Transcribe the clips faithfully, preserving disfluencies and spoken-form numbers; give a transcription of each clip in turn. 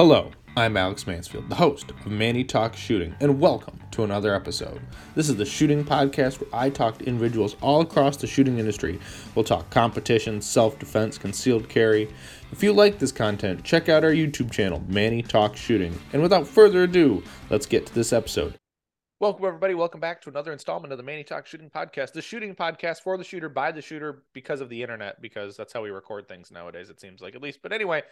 Hello, I'm Alex Mansfield, the host of Manny Talks Shooting, and welcome to another episode. This is the shooting podcast where I talk to individuals all across the shooting industry. We'll talk competition, self-defense, concealed carry. If you like this content, check out our YouTube channel, Manny Talks Shooting. And without further ado, let's get to this episode. Welcome, everybody. Welcome back to another installment of the Manny Talks Shooting podcast, the shooting podcast for the shooter, by the shooter, because of the internet, because that's how we record things nowadays, it seems like, at least. But anyway,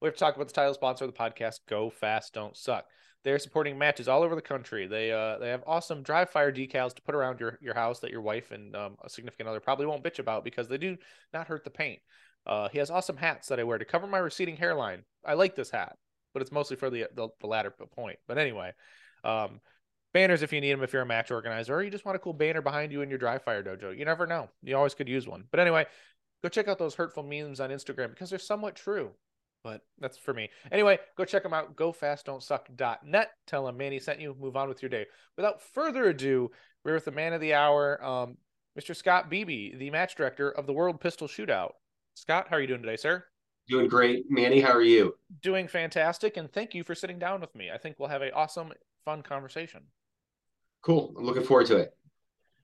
we have to talk about the title sponsor of the podcast, Go Fast, Don't Suck. They're supporting matches all over the country. They uh, they have awesome dry fire decals to put around your, your house that your wife and um, a significant other probably won't bitch about because they do not hurt the paint. Uh, he has awesome hats that I wear to cover my receding hairline. I like this hat, but it's mostly for the the, the latter point. But anyway, um, banners if you need them, if you're a match organizer, or you just want a cool banner behind you in your dry fire dojo. You never know. You always could use one. But anyway, go check out those hurtful memes on Instagram because they're somewhat true. But that's for me. Anyway, go check them out. go fast don't suck dot net. Tell them Manny sent you. Move on with your day. Without further ado, we're with the man of the hour, um, Mister Scott Beebe, the match director of the World Pistol Shootout. Scott, how are you doing today, sir? Doing great. Manny, how are you? Doing fantastic, and thank you for sitting down with me. I think we'll have an awesome, fun conversation. Cool. I'm looking forward to it.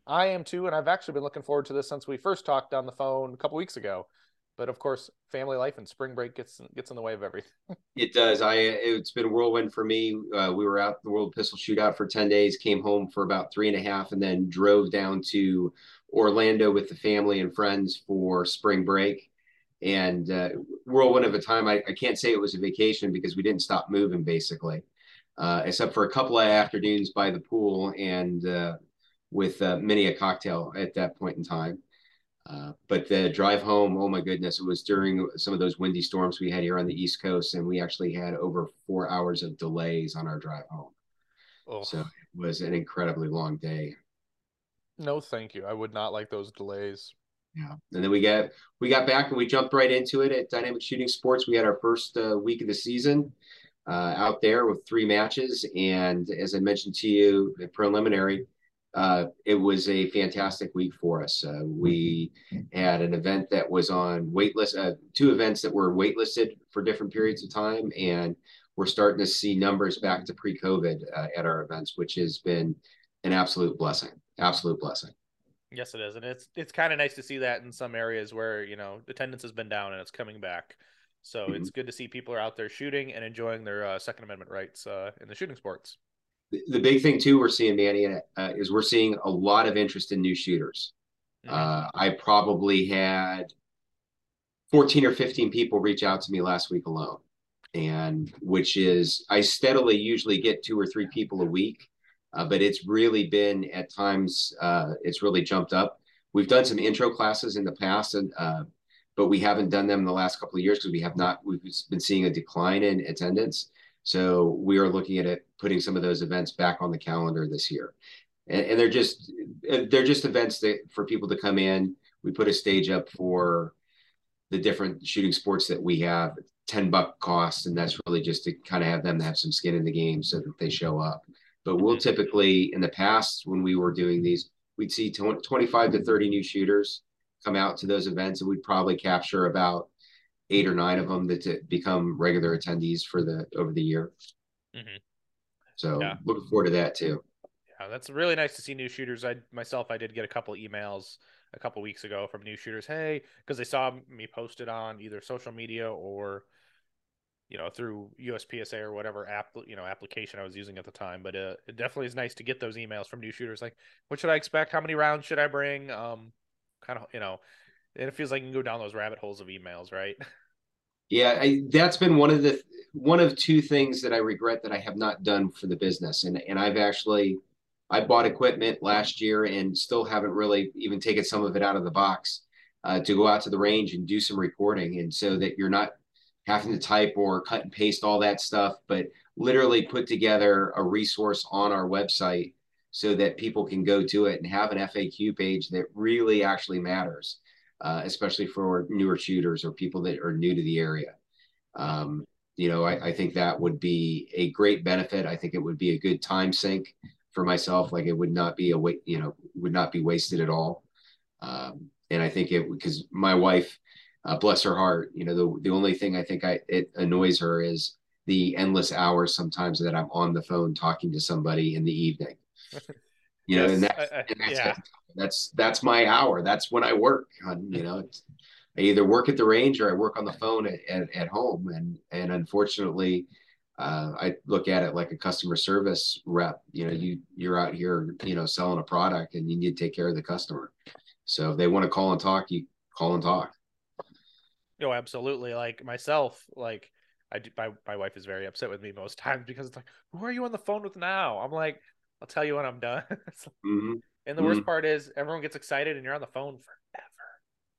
I am too, and I've actually been looking forward to this since we first talked on the phone a couple weeks ago. But of course, family life and spring break gets gets in the way of everything. It does. I it's been a whirlwind for me. Uh, we were out at the World Pistol Shootout for ten days, came home for about three and a half, and then drove down to Orlando with the family and friends for spring break. And uh, whirlwind of a time. I, I can't say it was a vacation because we didn't stop moving, basically, uh, except for a couple of afternoons by the pool and uh, with uh, many a cocktail at that point in time. Uh, but the drive home, oh my goodness, it was during some of those windy storms we had here on the East Coast, and we actually had over four hours of delays on our drive home. Oh. So it was an incredibly long day. No, thank you. I would not like those delays. Yeah. And then we got we got back and we jumped right into it at Dynamic Shooting Sports. We had our first uh, week of the season uh, out there with three matches. And as I mentioned to you, the preliminary, Uh, it was a fantastic week for us. Uh, we had an event that was on waitlist, uh, two events that were waitlisted for different periods of time, and we're starting to see numbers back to pre-COVID uh, at our events, which has been an absolute blessing, absolute blessing. Yes, it is. And it's it's kind of nice to see that in some areas where, you know, attendance has been down and it's coming back. So mm-hmm. It's good to see people are out there shooting and enjoying their uh, Second Amendment rights uh, in the shooting sports. The big thing, too, we're seeing, Manny, uh, is we're seeing a lot of interest in new shooters. Uh, I probably had fourteen or fifteen people reach out to me last week alone, and which is I steadily usually get two or three people a week, uh, but it's really been at times uh, it's really jumped up. We've done some intro classes in the past, and uh, but we haven't done them in the last couple of years because we have not. We've been seeing a decline in attendance. So we are looking at it, putting some of those events back on the calendar this year. And, and they're just they're just events that for people to come in. We put a stage up for the different shooting sports that we have, ten buck cost. And that's really just to kind of have them have some skin in the game so that they show up. But we'll typically, in the past, when we were doing these, we'd see twenty-five to thirty new shooters come out to those events. And we'd probably capture about eight or nine of them that become regular attendees for the over the year. Mm-hmm. So yeah. Looking forward to that too. Yeah, that's really nice to see new shooters. I myself, I did get a couple emails a couple weeks ago from new shooters. Hey, because they saw me posted on either social media or, you know, through U S P S A or whatever app, you know, application I was using at the time. But uh, it definitely is nice to get those emails from new shooters. Like, what should I expect? How many rounds should I bring? Um, kind of, you know. And it feels like you can go down those rabbit holes of emails, right? Yeah, I, that's been one of the one of two things that I regret that I have not done for the business. And and I've actually I bought equipment last year and still haven't really even taken some of it out of the box uh, to go out to the range and do some recording. And so that you're not having to type or cut and paste all that stuff, but literally put together a resource on our website so that people can go to it and have an F A Q page that really actually matters. Uh, especially for newer shooters or people that are new to the area. Um, you know, I, I think that would be a great benefit. I think it would be a good time sink for myself. Like it would not be a wait, you know, would not be wasted at all. Um, and I think it, because my wife, uh, bless her heart, you know, the, the only thing I think I, it annoys her is the endless hours sometimes that I'm on the phone talking to somebody in the evening, you know, yes, and, that's, uh, and that's, yeah. that's, that's my hour. That's when I work on, you know, it's, I either work at the range or I work on the phone at, at, at home. And, and unfortunately, uh, I look at it like a customer service rep. You know, you, you're out here, you know, selling a product and you need to take care of the customer. So if they want to call and talk, you call and talk. No, absolutely. Like myself, like I do, my, my wife is very upset with me most times because it's like, who are you on the phone with now? I'm like, I'll tell you when I'm done. It's like, mm-hmm. And the mm-hmm. worst part is everyone gets excited and you're on the phone forever.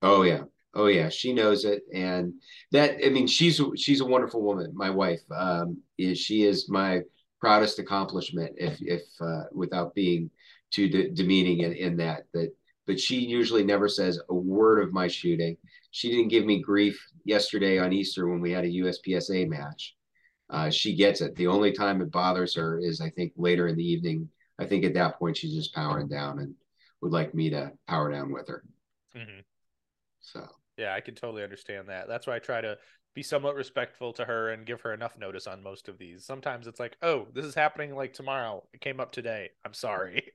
Oh yeah. Oh yeah. She knows it. And that, I mean, she's, she's a wonderful woman. My wife um, is, she is my proudest accomplishment if, if uh, without being too de- demeaning in, in that, that, but she usually never says a word of my shooting. She didn't give me grief yesterday on Easter when we had a U S P S A match. Uh, she gets it. The only time it bothers her is, I think, later in the evening. I think at that point, she's just powering down and would like me to power down with her. Mm-hmm. So, yeah, I can totally understand that. That's why I try to be somewhat respectful to her and give her enough notice on most of these. Sometimes it's like, oh, this is happening like tomorrow. It came up today. I'm sorry.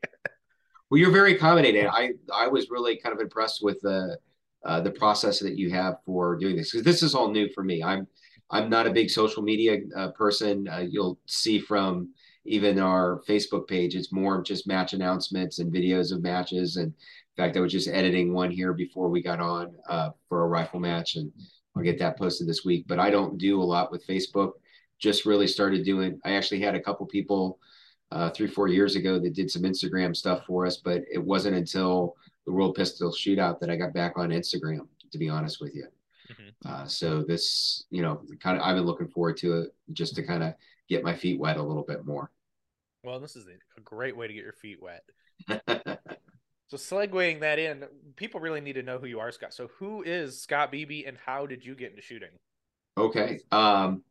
Well, you're very accommodating. I, I was really kind of impressed with the uh, the process that you have for doing this, because this is all new for me. I'm I'm not a big social media uh, person. Uh, you'll see from even our Facebook page, it's more of just match announcements and videos of matches. And in fact, I was just editing one here before we got on uh, for a rifle match, and I'll get that posted this week. But I don't do a lot with Facebook. Just really started doing. I actually had a couple people. Uh, three, four years ago that did some Instagram stuff for us, but it wasn't until the World Pistol Shootout that I got back on Instagram, to be honest with you. Mm-hmm. Uh, so this, you know, kind of, I've been looking forward to it just to kind of get my feet wet a little bit more. Well, this is a great way to get your feet wet. So segueing that in, people really need to know who you are, Scott. So who is Scott Beebe and how did you get into shooting? Okay. Um,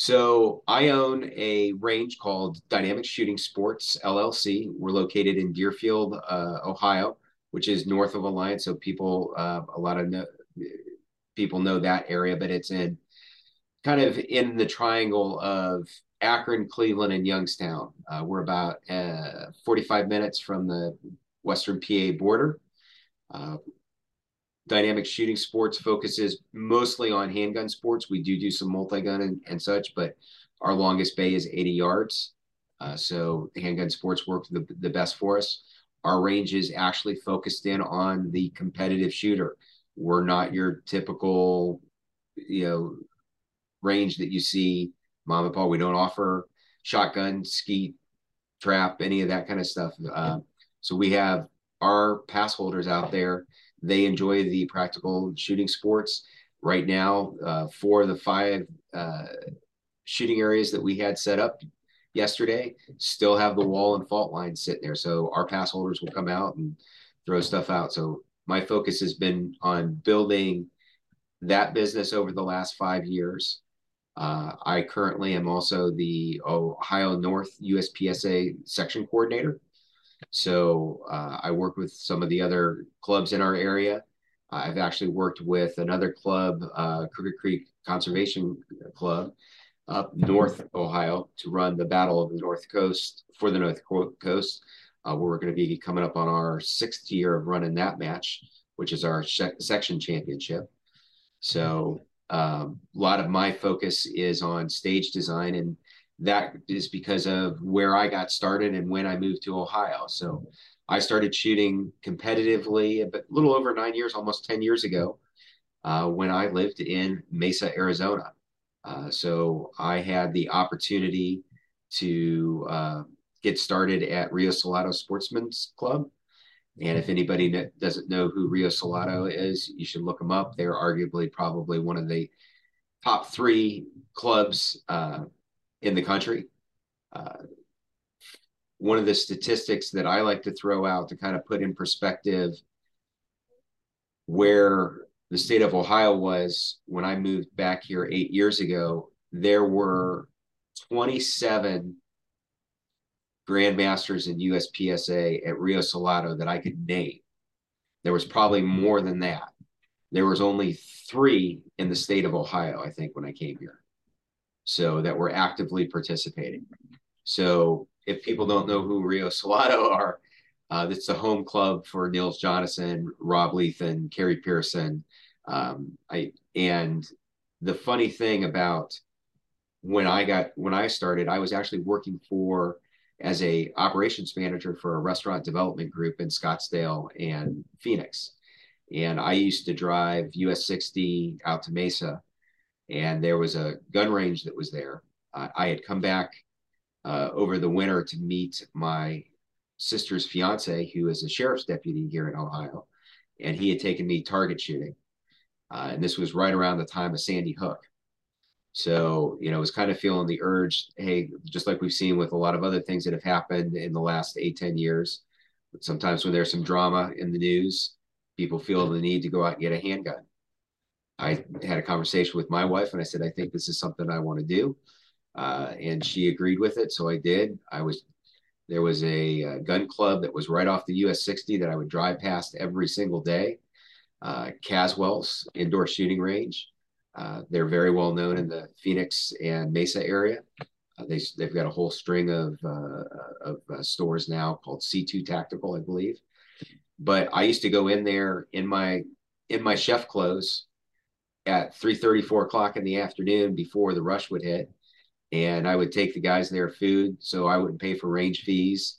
So I own a range called Dynamic Shooting Sports, L L C. We're located in Deerfield, uh, Ohio, which is north of Alliance. So people, uh, a lot of no, people know that area, but it's in kind of in the triangle of Akron, Cleveland, and Youngstown. Uh, we're about uh, forty-five minutes from the Western P A border. Uh, Dynamic Shooting Sports focuses mostly on handgun sports. We do do some multi-gun and, and such, but our longest bay is eighty yards. Uh, so handgun sports work the, the best for us. Our range is actually focused in on the competitive shooter. We're not your typical, you know, range that you see, mom and pa. We don't offer shotgun, skeet, trap, any of that kind of stuff. Uh, so we have our pass holders out there. They enjoy the practical shooting sports. Right now, uh, four of the five uh, shooting areas that we had set up yesterday still have the wall and fault line sitting there. So our pass holders will come out and throw stuff out. So my focus has been on building that business over the last five years. Uh, I currently am also the Ohio North U S P S A section coordinator. So uh, I work with some of the other clubs in our area. I've actually worked with another club, uh, Crooked Creek Conservation Club, up north Ohio to run the Battle of the North Coast for the North Coast. Uh, we're going to be coming up on our sixth year of running that match, which is our she- section championship. So um, a lot of my focus is on stage design, and that is because of where I got started and when I moved to Ohio. So I started shooting competitively a little over nine years, almost ten years ago, uh, when I lived in Mesa, Arizona. Uh, so I had the opportunity to uh, get started at Rio Salado Sportsman's Club. And if anybody kn- doesn't know who Rio Salado is, you should look them up. They're arguably probably one of the top three clubs uh, in the country. Uh, one of the statistics that I like to throw out to kind of put in perspective where the state of Ohio was when I moved back here eight years ago, there were twenty-seven grandmasters in U S P S A at Rio Salado that I could name. There was probably more than that. There was only three in the state of Ohio, I think, when I came here. so that we're actively participating. So if people don't know who Rio Salado are, uh, that's the home club for Nils Johnson, Rob Leatham, Kerry Pearson. Um, I, and the funny thing about when I got, when I started, I was actually working for as a operations manager for a restaurant development group in Scottsdale and Phoenix. And I used to drive U S sixty out to Mesa, and there was a gun range that was there. Uh, I had come back uh, over the winter to meet my sister's fiance, who is a sheriff's deputy here in Ohio. And he had taken me target shooting. Uh, and this was right around the time of Sandy Hook. So, you know, I was kind of feeling the urge, hey, just like we've seen with a lot of other things that have happened in the last eight, ten years, sometimes when there's some drama in the news, people feel the need to go out and get a handgun. I had a conversation with my wife and I said, I think this is something I want to do. Uh, and she agreed with it. So I did. I was, there was a, a gun club that was right off the U S sixty that I would drive past every single day. Uh, Caswell's indoor shooting range. Uh, they're very well known in the Phoenix and Mesa area. Uh, they, they've got a whole string of, uh, of uh, stores now called C two Tactical, I believe. But I used to go in there in my, in my chef clothes at three thirty, four o'clock in the afternoon before the rush would hit. And I would take the guys their food, so I wouldn't pay for range fees.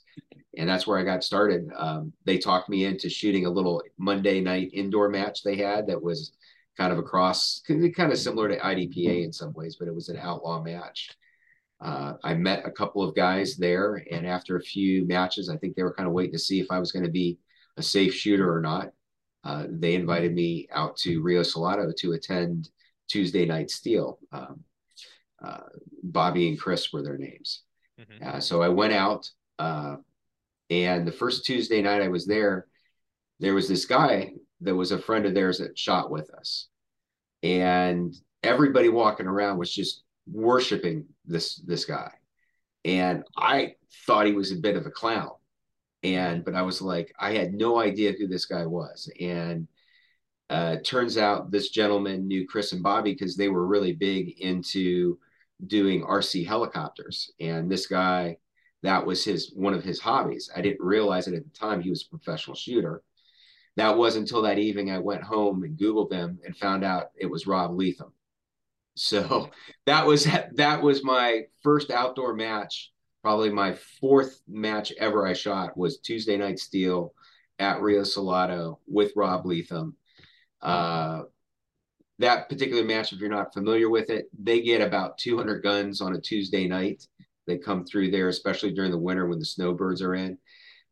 And that's where I got started. Um, they talked me into shooting a little Monday night indoor match they had that was kind of across, kind of similar to I D P A in some ways, but it was an outlaw match. Uh, I met a couple of guys there, and after a few matches, I think they were kind of waiting to see if I was going to be a safe shooter or not. Uh, they invited me out to Rio Salado to attend Tuesday Night Steel. Um, uh, Bobby and Chris were their names. Mm-hmm. Uh, so I went out, uh, and the first Tuesday night I was there, there was this guy that was a friend of theirs that shot with us. And everybody walking around was just worshiping this, this guy. And I thought he was a bit of a clown. And, but I was like, I had no idea who this guy was. And uh, turns out this gentleman knew Chris and Bobby because they were really big into doing R C helicopters. And this guy, that was his, one of his hobbies. I didn't realize it at the time. He was a professional shooter. That was until that evening I went home and Googled them and found out it was Rob Leatham. So that was, that was my first outdoor match. Probably my fourth match ever I shot was Tuesday Night Steel at Rio Salado with Rob Leatham. Uh, that particular match, if you're not familiar with it, they get about two hundred guns on a Tuesday night. They come through there, especially during the winter when the snowbirds are in.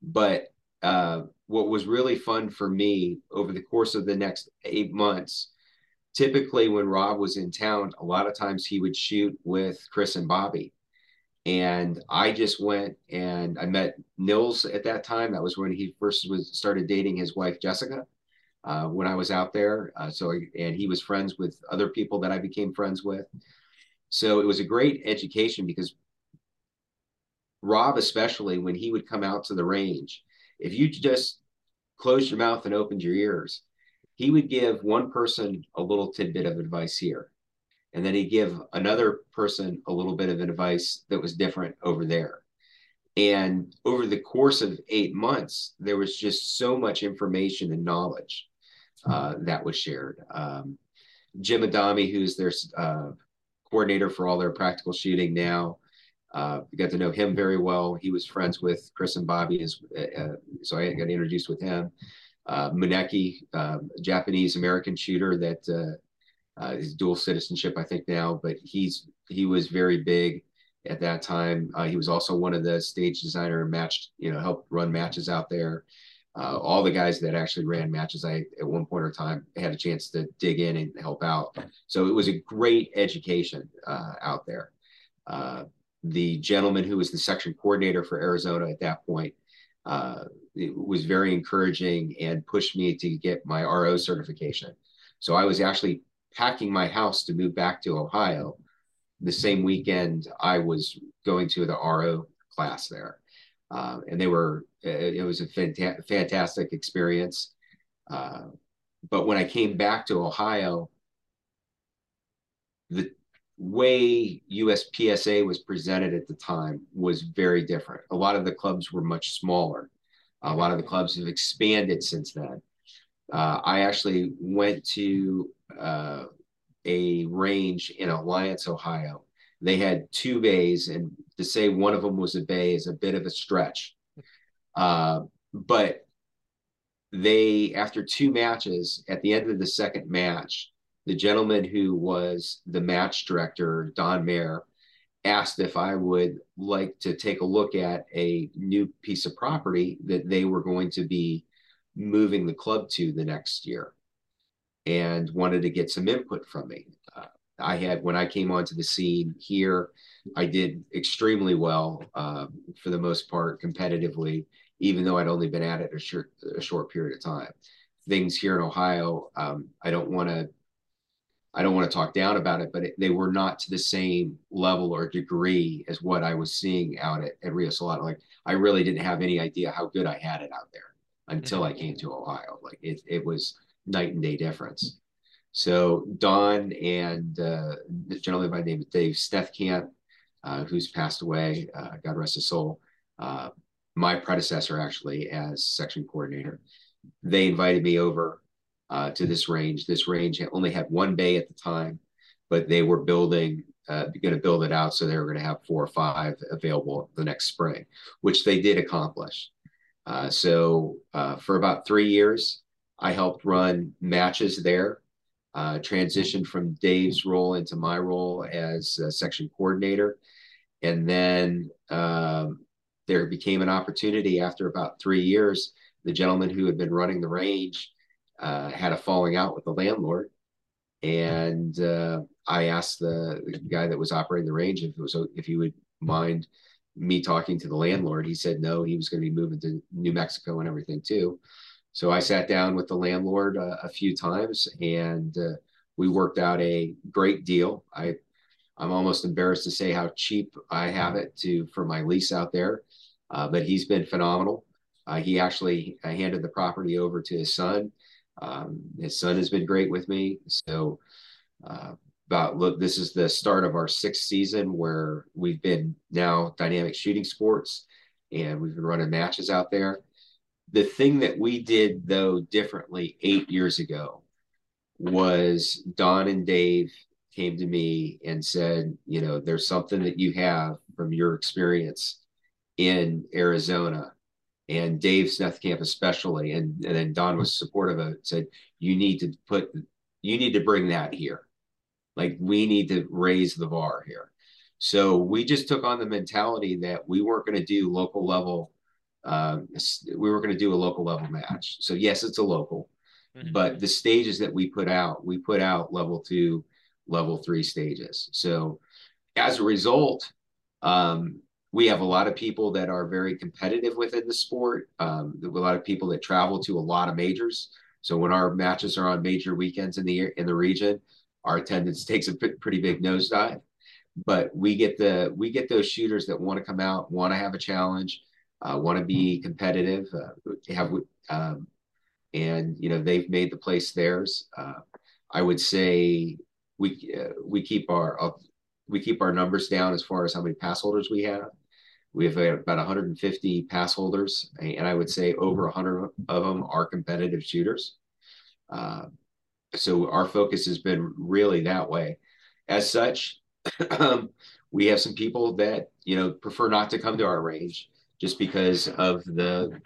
But uh, what was really fun for me over the course of the next eight months, typically when Rob was in town, a lot of times he would shoot with Chris and Bobby. And I just went and I met Nils at that time. That was when he first was started dating his wife, Jessica, uh, when I was out there. Uh, so, I, and he was friends with other people that I became friends with. So it was a great education because Rob, especially when he would come out to the range, if you just closed your mouth and opened your ears, he would give one person a little tidbit of advice here. And then he'd give another person a little bit of advice that was different over there. And over the course of eight months, there was just so much information and knowledge uh, that was shared. Um, Jim Adami, who's their uh, coordinator for all their practical shooting now, uh, got to know him very well. He was friends with Chris and Bobby, as, uh, so I got introduced with him. Uh, Muneki, uh, Japanese-American shooter that... Uh, Uh, his dual citizenship, I think now, but he's he was very big at that time. Uh, he was also one of the stage designer and matched, you know, helped run matches out there. Uh, all the guys that actually ran matches, I at one point or time had a chance to dig in and help out. So it was a great education uh, out there. Uh, the gentleman who was the section coordinator for Arizona at that point uh, it was very encouraging and pushed me to get my R O certification. So I was actually packing my house to move back to Ohio the same weekend I was going to the R O class there. Uh, and they were, it, it was a fanta- fantastic experience. Uh, but when I came back to Ohio, the way U S P S A was presented at the time was very different. A lot of the clubs were much smaller. A lot of the clubs have expanded since then. Uh, I actually went to uh, a range in Alliance, Ohio. They had two bays, and to say one of them was a bay is a bit of a stretch. Uh, but they, after two matches, at the end of the second match, the gentleman who was the match director, Don Mayer, asked if I would like to take a look at a new piece of property that they were going to be moving the club to the next year, and wanted to get some input from me. Uh, I had, when I came onto the scene here, I did extremely well, uh, for the most part, competitively, even though I'd only been at it a short, a short period of time. Things here in Ohio, um, I don't want to, I don't want to talk down about it, but it, they were not to the same level or degree as what I was seeing out at, at Rio Salado. Like, I really didn't have any idea how good I had it out there until I came to Ohio. Like, it, it was night and day difference. So Don and uh, the gentleman by the name of Dave Snethkamp, uh, who's passed away, uh, God rest his soul, uh, my predecessor actually as section coordinator, they invited me over uh, to this range. This range only had one bay at the time, but they were building, uh, going to build it out, so they were going to have four or five available the next spring, which they did accomplish. Uh, so uh, for about three years, I helped run matches there, uh, transitioned from Dave's role into my role as a section coordinator. And then um, there became an opportunity after about three years, the gentleman who had been running the range uh, had a falling out with the landlord. And uh, I asked the, the guy that was operating the range if it was, if he would mind me talking to the landlord. He said no, he was going to be moving to New Mexico and everything too. So I sat down with the landlord uh, a few times, and uh, we worked out a great deal. I, I'm almost embarrassed to say how cheap I have it to for my lease out there, uh, but he's been phenomenal. Uh, he actually handed the property over to his son. Um, his son has been great with me. So uh, about, look, this is the start of our sixth season where we've been now Dynamic Shooting Sports, and we've been running matches out there. The thing that we did, though, differently eight years ago was Don and Dave came to me and said, you know, there's something that you have from your experience in Arizona, and Dave Snethkamp especially, and, and then Don was supportive of it, said, you need to put, you need to bring that here. Like, we need to raise the bar here. So we just took on the mentality that we weren't going to do local level. Um, we were going to do a local level match. So yes, it's a local, mm-hmm. but the stages that we put out, we put out level two, level three stages. So as a result, um, we have a lot of people that are very competitive within the sport. Um, a lot of people that travel to a lot of majors. So when our matches are on major weekends in the in the region, our attendance takes a pretty big nosedive, but we get the we get those shooters that want to come out, want to have a challenge, uh, want to be competitive, uh, have um, and you know they've made the place theirs. Uh, I would say we uh, we keep our uh, we keep our numbers down as far as how many pass holders we have. We have about one hundred fifty pass holders, and I would say over one hundred of them are competitive shooters. Uh, So our focus has been really that way. As such, um, we have some people that, you know, prefer not to come to our range just because of the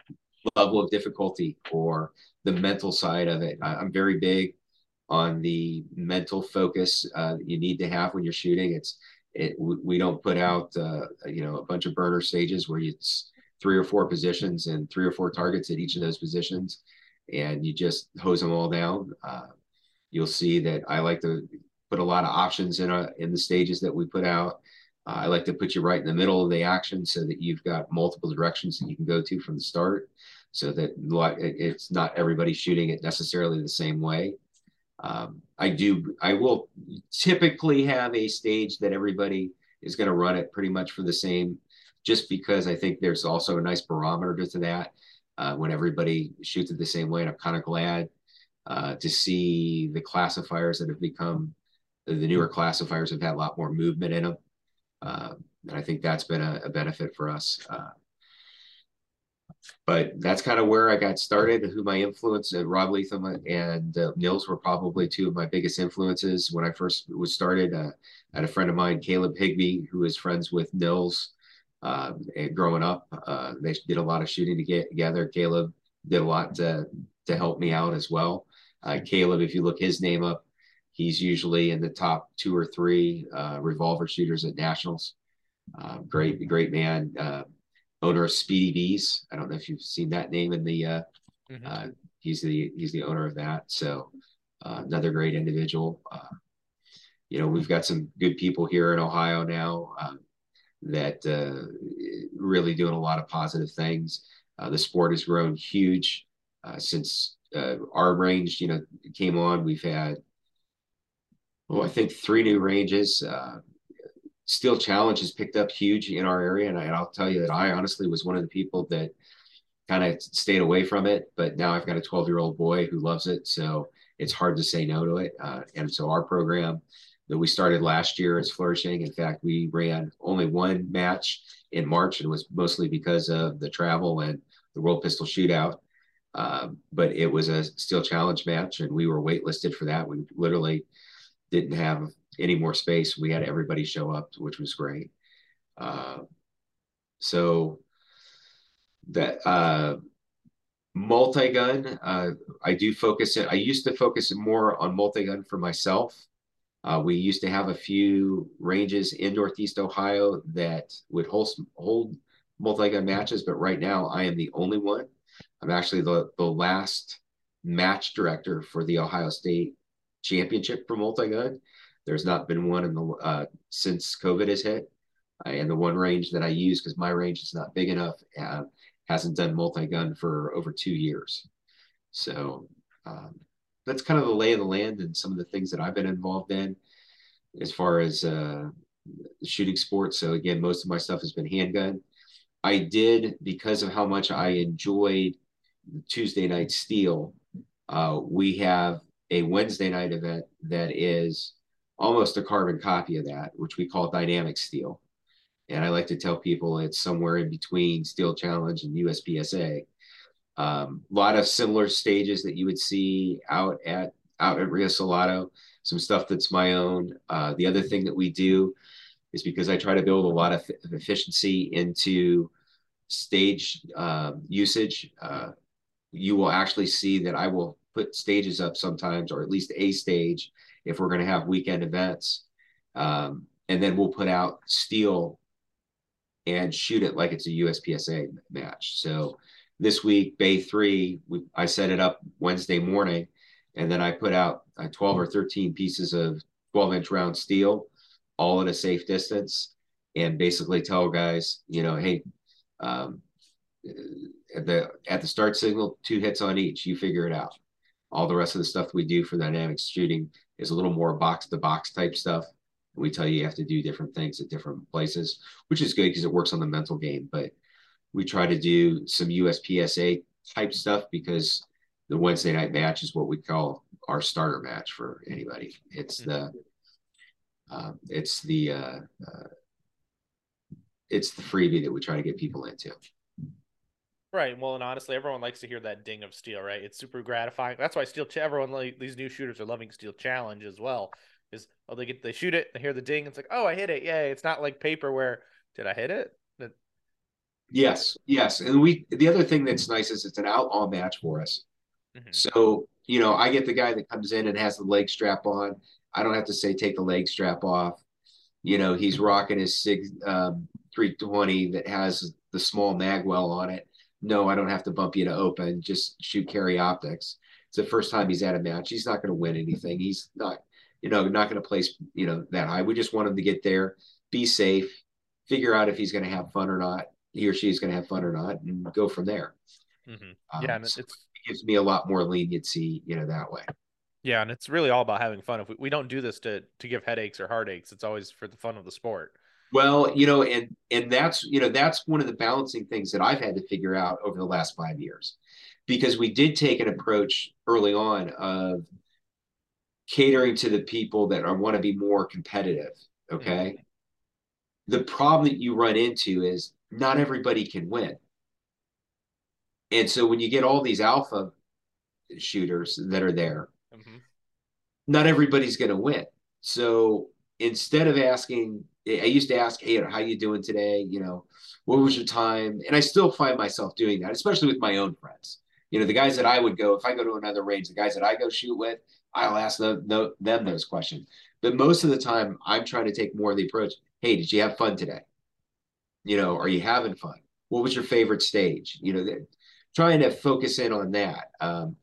level of difficulty or the mental side of it. I, I'm very big on the mental focus uh, that you need to have when you're shooting. It's it, we don't put out, uh, you know, a bunch of burner stages where it's three or four positions and three or four targets at each of those positions, and you just hose them all down. Uh, You'll see that I like to put a lot of options in, a, in the stages that we put out. Uh, I like to put you right in the middle of the action so that you've got multiple directions that you can go to from the start, so that it's not everybody shooting it necessarily the same way. Um, I do. I will typically have a stage that everybody is going to run it pretty much for the same, just because I think there's also a nice barometer to that uh, when everybody shoots it the same way, and I'm kind of glad Uh, to see the classifiers that have become the newer classifiers have had a lot more movement in them. Uh, and I think that's been a, a benefit for us. Uh, but that's kind of where I got started, who my influence, uh, Rob Leatham and uh, Nils were probably two of my biggest influences. When I first was started, uh, I had a friend of mine, Caleb Higby, who is friends with Nils uh, and growing up. Uh, they did a lot of shooting to get together. Caleb did a lot to, to help me out as well. Uh, Caleb, if you look his name up, he's usually in the top two or three uh, revolver shooters at nationals. Uh, great, great man. Uh, owner of Speedy Bees. I don't know if you've seen that name in the. Uh, mm-hmm. uh, he's the he's the owner of that. So uh, another great individual. Uh, you know, we've got some good people here in Ohio now um, that uh, really doing a lot of positive things. Uh, the sport has grown huge uh, since uh, our range, you know, came on. We've had. Well, I think three new ranges. Uh, Steel Challenge has picked up huge in our area, and, I, and I'll tell you that I honestly was one of the people that kind of stayed away from it, but now I've got a twelve-year-old boy who loves it, so it's hard to say no to it. Uh, and so our program that we started last year is flourishing. In fact, we ran only one match in March, and it was mostly because of the travel and the World Pistol Shootout. Uh, but it was a Steel Challenge match, and we were waitlisted for that. We literally didn't have any more space. We had everybody show up, which was great. Uh, so that uh, multi-gun, uh, I do focus it. I used to focus more on multi-gun for myself. Uh, we used to have a few ranges in Northeast Ohio that would hold, hold multi-gun matches, but right now I am the only one. I'm actually the, the last match director for the Ohio State Championship for multi-gun. There's not been one in the uh, since COVID has hit, uh, and the one range that I use because my range is not big enough uh, hasn't done multi-gun for over two years. So um, that's kind of the lay of the land and some of the things that I've been involved in as far as uh, shooting sports. So again, most of my stuff has been handgun. I did, because of how much I enjoyed Tuesday night steel. Uh, we have a Wednesday night event that is almost a carbon copy of that, which we call Dynamic Steel. And I like to tell people it's somewhere in between Steel Challenge and U S P S A. A um, lot of similar stages that you would see out at out at Rio Salado, some stuff that's my own. Uh, the other thing that we do is because I try to build a lot of efficiency into stage uh, usage, uh, you will actually see that I will put stages up sometimes, or at least a stage if we're going to have weekend events. Um, and then we'll put out steel and shoot it like it's a U S P S A match. So this week, Bay three, we, I set it up Wednesday morning, and then I put out uh, twelve or thirteen pieces of twelve inch round steel, all at a safe distance, and basically tell guys, you know, hey, um, at the, at the start signal, two hits on each, you figure it out. All the rest of the stuff we do for dynamic shooting is a little more box-to-box type stuff. We tell you you have to do different things at different places, which is good because it works on the mental game. But we try to do some U S P S A type stuff because the Wednesday night match is what we call our starter match for anybody. It's the uh, it's the uh, uh, it's the freebie that we try to get people into. Right. Well, and honestly, everyone likes to hear that ding of steel, right? It's super gratifying. That's why steel. Everyone, like, these new shooters are loving Steel Challenge as well. Is oh, they get they shoot it, they hear the ding. It's like, oh, I hit it! Yay! It's not like paper where did I hit it? That... Yes, yes. And we the other thing that's nice is it's an outlaw match for us. Mm-hmm. So you know, I get the guy that comes in and has the leg strap on. I don't have to say take the leg strap off. You know, he's rocking his Sig um, three twenty that has the small magwell on it. No, I don't have to bump you to open. Just shoot carry optics. It's the first time he's at a match. He's not going to win anything. He's not, you know, not going to place, you know, that high. We just want him to get there, be safe, figure out if he's going to have fun or not, he or she is going to have fun or not, and go from there. Mm-hmm. Yeah, um, and so it's, it gives me a lot more leniency, you know, that way. Yeah, and it's really all about having fun. If we, we don't do this to to give headaches or heartaches, it's always for the fun of the sport. Well, you know, and and that's, you know, that's one of the balancing things that I've had to figure out over the last five years, because we did take an approach early on of catering to the people that are, want to be more competitive. Okay. Mm-hmm. The problem that you run into is not everybody can win. And so when you get all these alpha shooters that are there, mm-hmm. not everybody's going to win. So instead of asking, I used to ask, hey, how you doing today? You know, what was your time? And I still find myself doing that, especially with my own friends. You know, the guys that I would go, if I go to another range, the guys that I go shoot with, I'll ask them, them those questions. But most of the time, I'm trying to take more of the approach, hey, did you have fun today? You know, are you having fun? What was your favorite stage? You know, trying to focus in on that. Um,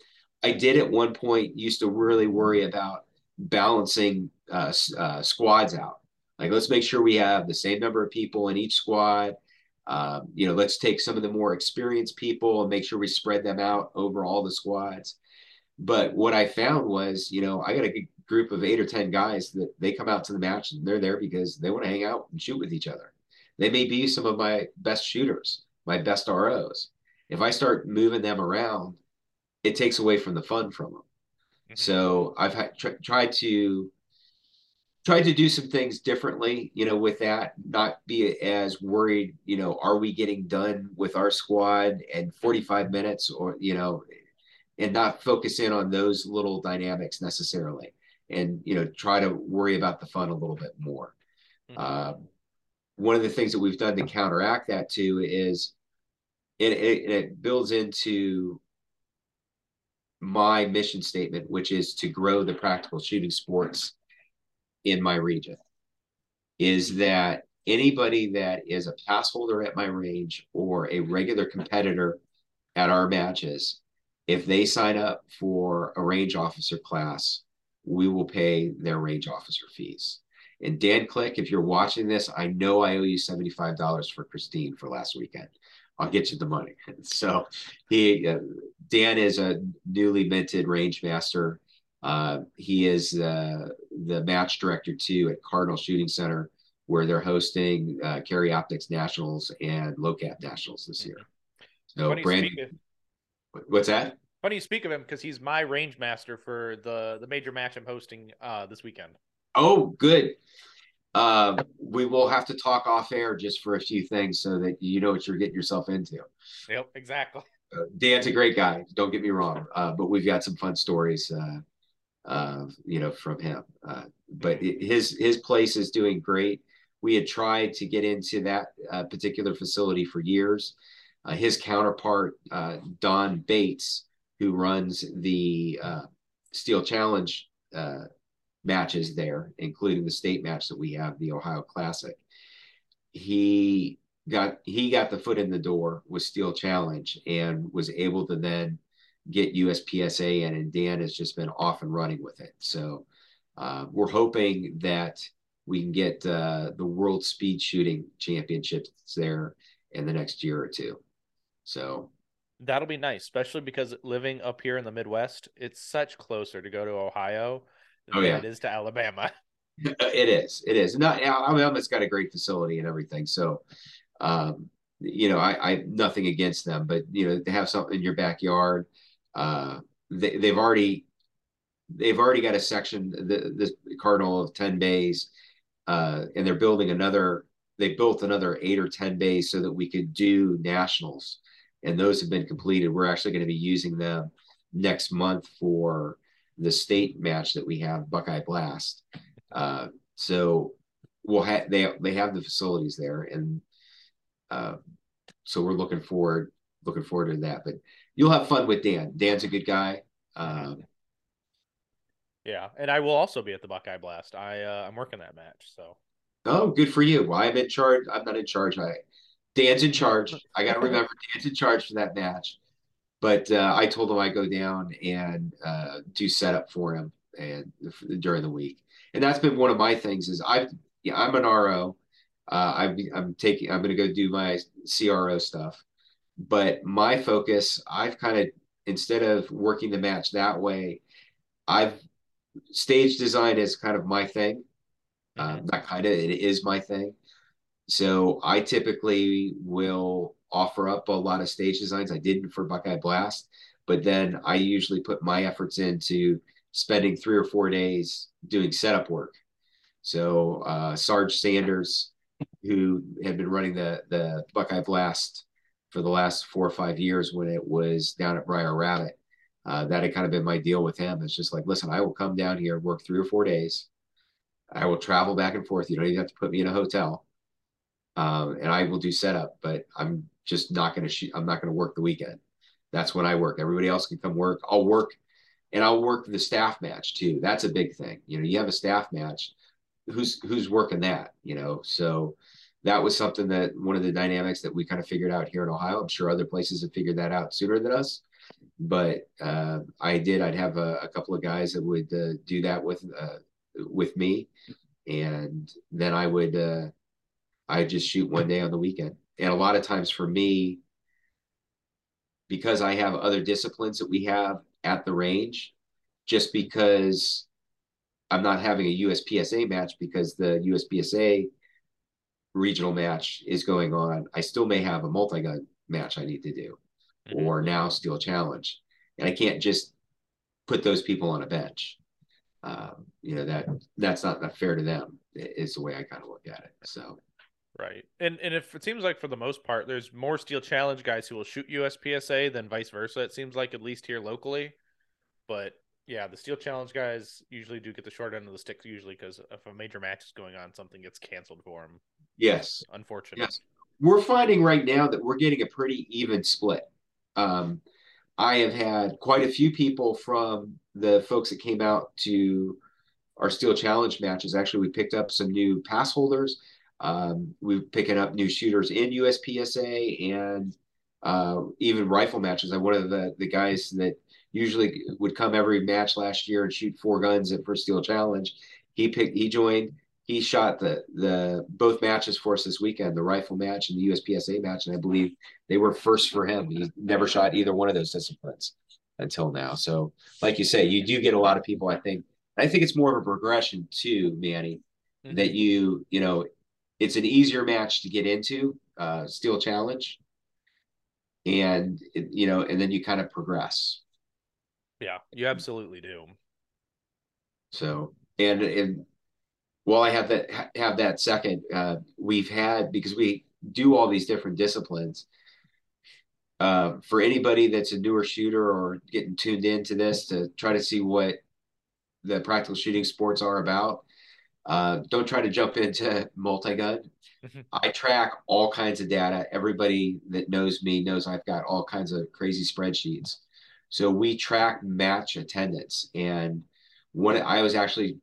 I did at one point used to really worry about balancing uh, uh, squads out. Like, let's make sure we have the same number of people in each squad. Um, you know, let's take some of the more experienced people and make sure we spread them out over all the squads. But what I found was, you know, I got a group of eight or ten guys that they come out to the match and they're there because they want to hang out and shoot with each other. They may be some of my best shooters, my best R Os. If I start moving them around, it takes away from the fun from them. Mm-hmm. So I've had, tr tried to tried to do some things differently, you know, with that, not be as worried, you know, are we getting done with our squad in forty-five minutes or, you know, and not focus in on those little dynamics necessarily. And, you know, try to worry about the fun a little bit more. Mm-hmm. Um, one of the things that we've done to counteract that too is it, it, it builds into my mission statement, which is to grow the practical shooting sports in my region, is that anybody that is a pass holder at my range or a regular competitor at our matches, if they sign up for a range officer class, we will pay their range officer fees. And Dan Click, if you're watching this, I know I owe you seventy-five dollars for Christine for last weekend. I'll get you the money. So he, uh, Dan is a newly minted range master. Uh, he is uh, the match director too at Cardinal Shooting Center, where they're hosting uh, Carry Optics Nationals and LoCap Nationals this year. So Brandon, what's that? Funny you speak of him because he's my range master for the the major match I'm hosting uh, this weekend. Oh, good. Uh, we will have to talk off air just for a few things so that you know what you're getting yourself into. Yep, exactly. Uh, Dan's a great guy. Don't get me wrong, uh, but we've got some fun stories. Uh, Uh, you know, from him. Uh, but his his place is doing great. We had tried to get into that uh, particular facility for years. Uh, his counterpart, uh, Don Bates, who runs the uh, Steel Challenge uh, matches there, including the state match that we have, the Ohio Classic. He got he got the foot in the door with Steel Challenge and was able to then get U S P S A in, and Dan has just been off and running with it. So uh, we're hoping that we can get uh, the World Speed Shooting Championships there in the next year or two. So that'll be nice, especially because living up here in the Midwest, it's such closer to go to Ohio than oh, yeah. it is to Alabama. It is. It is. Not, Alabama's got a great facility and everything. So, um, you know, I, I nothing against them, but, you know, to have something in your backyard. Uh, they, they've already, they've already got a section, the, the Cardinal of ten bays, uh, and they're building another, they built another eight or ten bays so that we could do nationals. And those have been completed. We're actually going to be using them next month for the state match that we have, Buckeye Blast. Uh, so we'll have, they, they have the facilities there. And, uh, so we're looking forward, looking forward to that, but you'll have fun with Dan. Dan's a good guy. Um, yeah, and I will also be at the Buckeye Blast. I uh, I'm working that match. So. Oh, good for you. Well, I'm in charge. I'm not in charge. I Dan's in charge. I got to remember Dan's in charge for that match. But uh, I told him I go down and uh, do setup for him and during the week. And that's been one of my things is I've yeah I'm an R O. Uh, I'm I'm taking I'm going to go do my C R O stuff. But my focus, I've kind of, instead of working the match that way, I've stage design is kind of my thing. Mm-hmm. Um, not kind of, it is my thing. So I typically will offer up a lot of stage designs. I didn't for Buckeye Blast, but then I usually put my efforts into spending three or four days doing setup work. So uh, Sarge Sanders, who had been running the, the Buckeye Blast for the last four or five years when it was down at Briar Rabbit, uh, that had kind of been my deal with him. It's just like, listen, I will come down here, work three or four days. I will travel back and forth. You don't even have to put me in a hotel. Um, and I will do setup, but I'm just not going to shoot. I'm not going to work the weekend. That's when I work. Everybody else can come work. I'll work, and I'll work the staff match too. That's a big thing. You know, you have a staff match. Who's who's working that? You know, so that was something that one of the dynamics that we kind of figured out here in Ohio. I'm sure other places have figured that out sooner than us, but uh, I did. I'd have a, a couple of guys that would uh, do that with uh, with me, and then I would uh, I just shoot one day on the weekend. And a lot of times for me, because I have other disciplines that we have at the range, just because I'm not having a U S P S A match because the U S P S A regional match is going on, I still may have a multi-gun match I need to do, mm-hmm. or now Steel Challenge. And I can't just put those people on a bench. Um, you know, that that's not, not fair to them is the way I kind of look at it. So. Right. And and if it seems like for the most part, there's more Steel Challenge guys who will shoot U S P S A than vice versa, it seems like, at least here locally. But yeah, the Steel Challenge guys usually do get the short end of the stick, usually because if a major match is going on, something gets canceled for them. Yes. Unfortunately. Yes. We're finding right now that we're getting a pretty even split. Um, I have had quite a few people from the folks that came out to our Steel Challenge matches. Actually, we picked up some new pass holders. Um, we're picking up new shooters in U S P S A and uh, even rifle matches. I'm one of the, the guys that usually would come every match last year and shoot four guns at First Steel Challenge. He picked, he joined, he shot the the both matches for us this weekend, the rifle match and the U S P S A match, and I believe they were first for him. He never shot either one of those disciplines until now. So, like you say, you do get a lot of people. I think I think it's more of a progression too, Manny, mm-hmm. that you you know. It's an easier match to get into, uh, Steel Challenge, and you know, and then you kind of progress. Yeah, you absolutely do. So, and and while I have that have that second, uh, we've had, because we do all these different disciplines. Uh, for anybody that's a newer shooter or getting tuned into this to try to see what the practical shooting sports are about. Uh, don't try to jump into multi-gun. I track all kinds of data. Everybody that knows me knows I've got all kinds of crazy spreadsheets. So we track match attendance. And what I was actually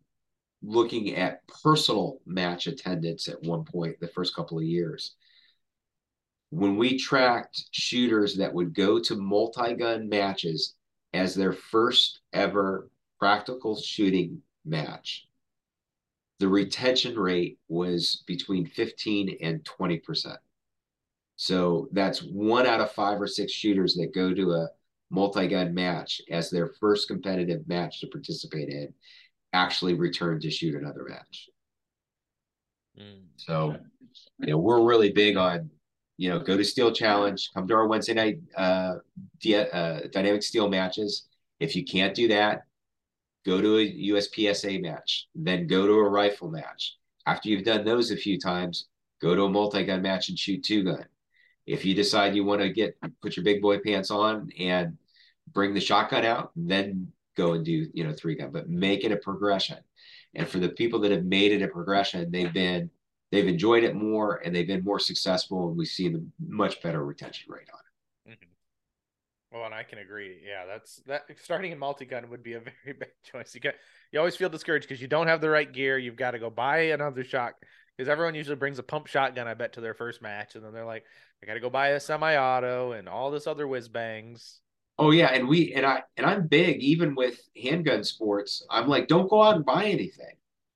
looking at personal match attendance at one point, the first couple of years. When we tracked shooters that would go to multi-gun matches as their first ever practical shooting match, the retention rate was between fifteen and twenty percent. So that's one out of five or six shooters that go to a multi-gun match as their first competitive match to participate in actually return to shoot another match. Mm. So, you know, we're really big on, you know, go to Steel Challenge, come to our Wednesday night uh, D- uh, Dynamic Steel matches. If you can't do that, go to a U S P S A match, then go to a rifle match. After you've done those a few times, go to a multi-gun match and shoot two-gun. If you decide you want to get put your big boy pants on and bring the shotgun out, then go and do, you know, three-gun. But make it a progression. And for the people that have made it a progression, they've been they've enjoyed it more and they've been more successful, and we've seen a much better retention rate on it. Oh, and I can agree. Yeah, that's that. Starting in multi-gun would be a very bad choice. You get, you always feel discouraged because you don't have the right gear. You've got to go buy another shot, because everyone usually brings a pump shotgun, I bet, to their first match, and then they're like, I got to go buy a semi-auto and all this other whiz bangs. Oh yeah, and we and I and I'm big even with handgun sports. I'm like, don't go out and buy anything.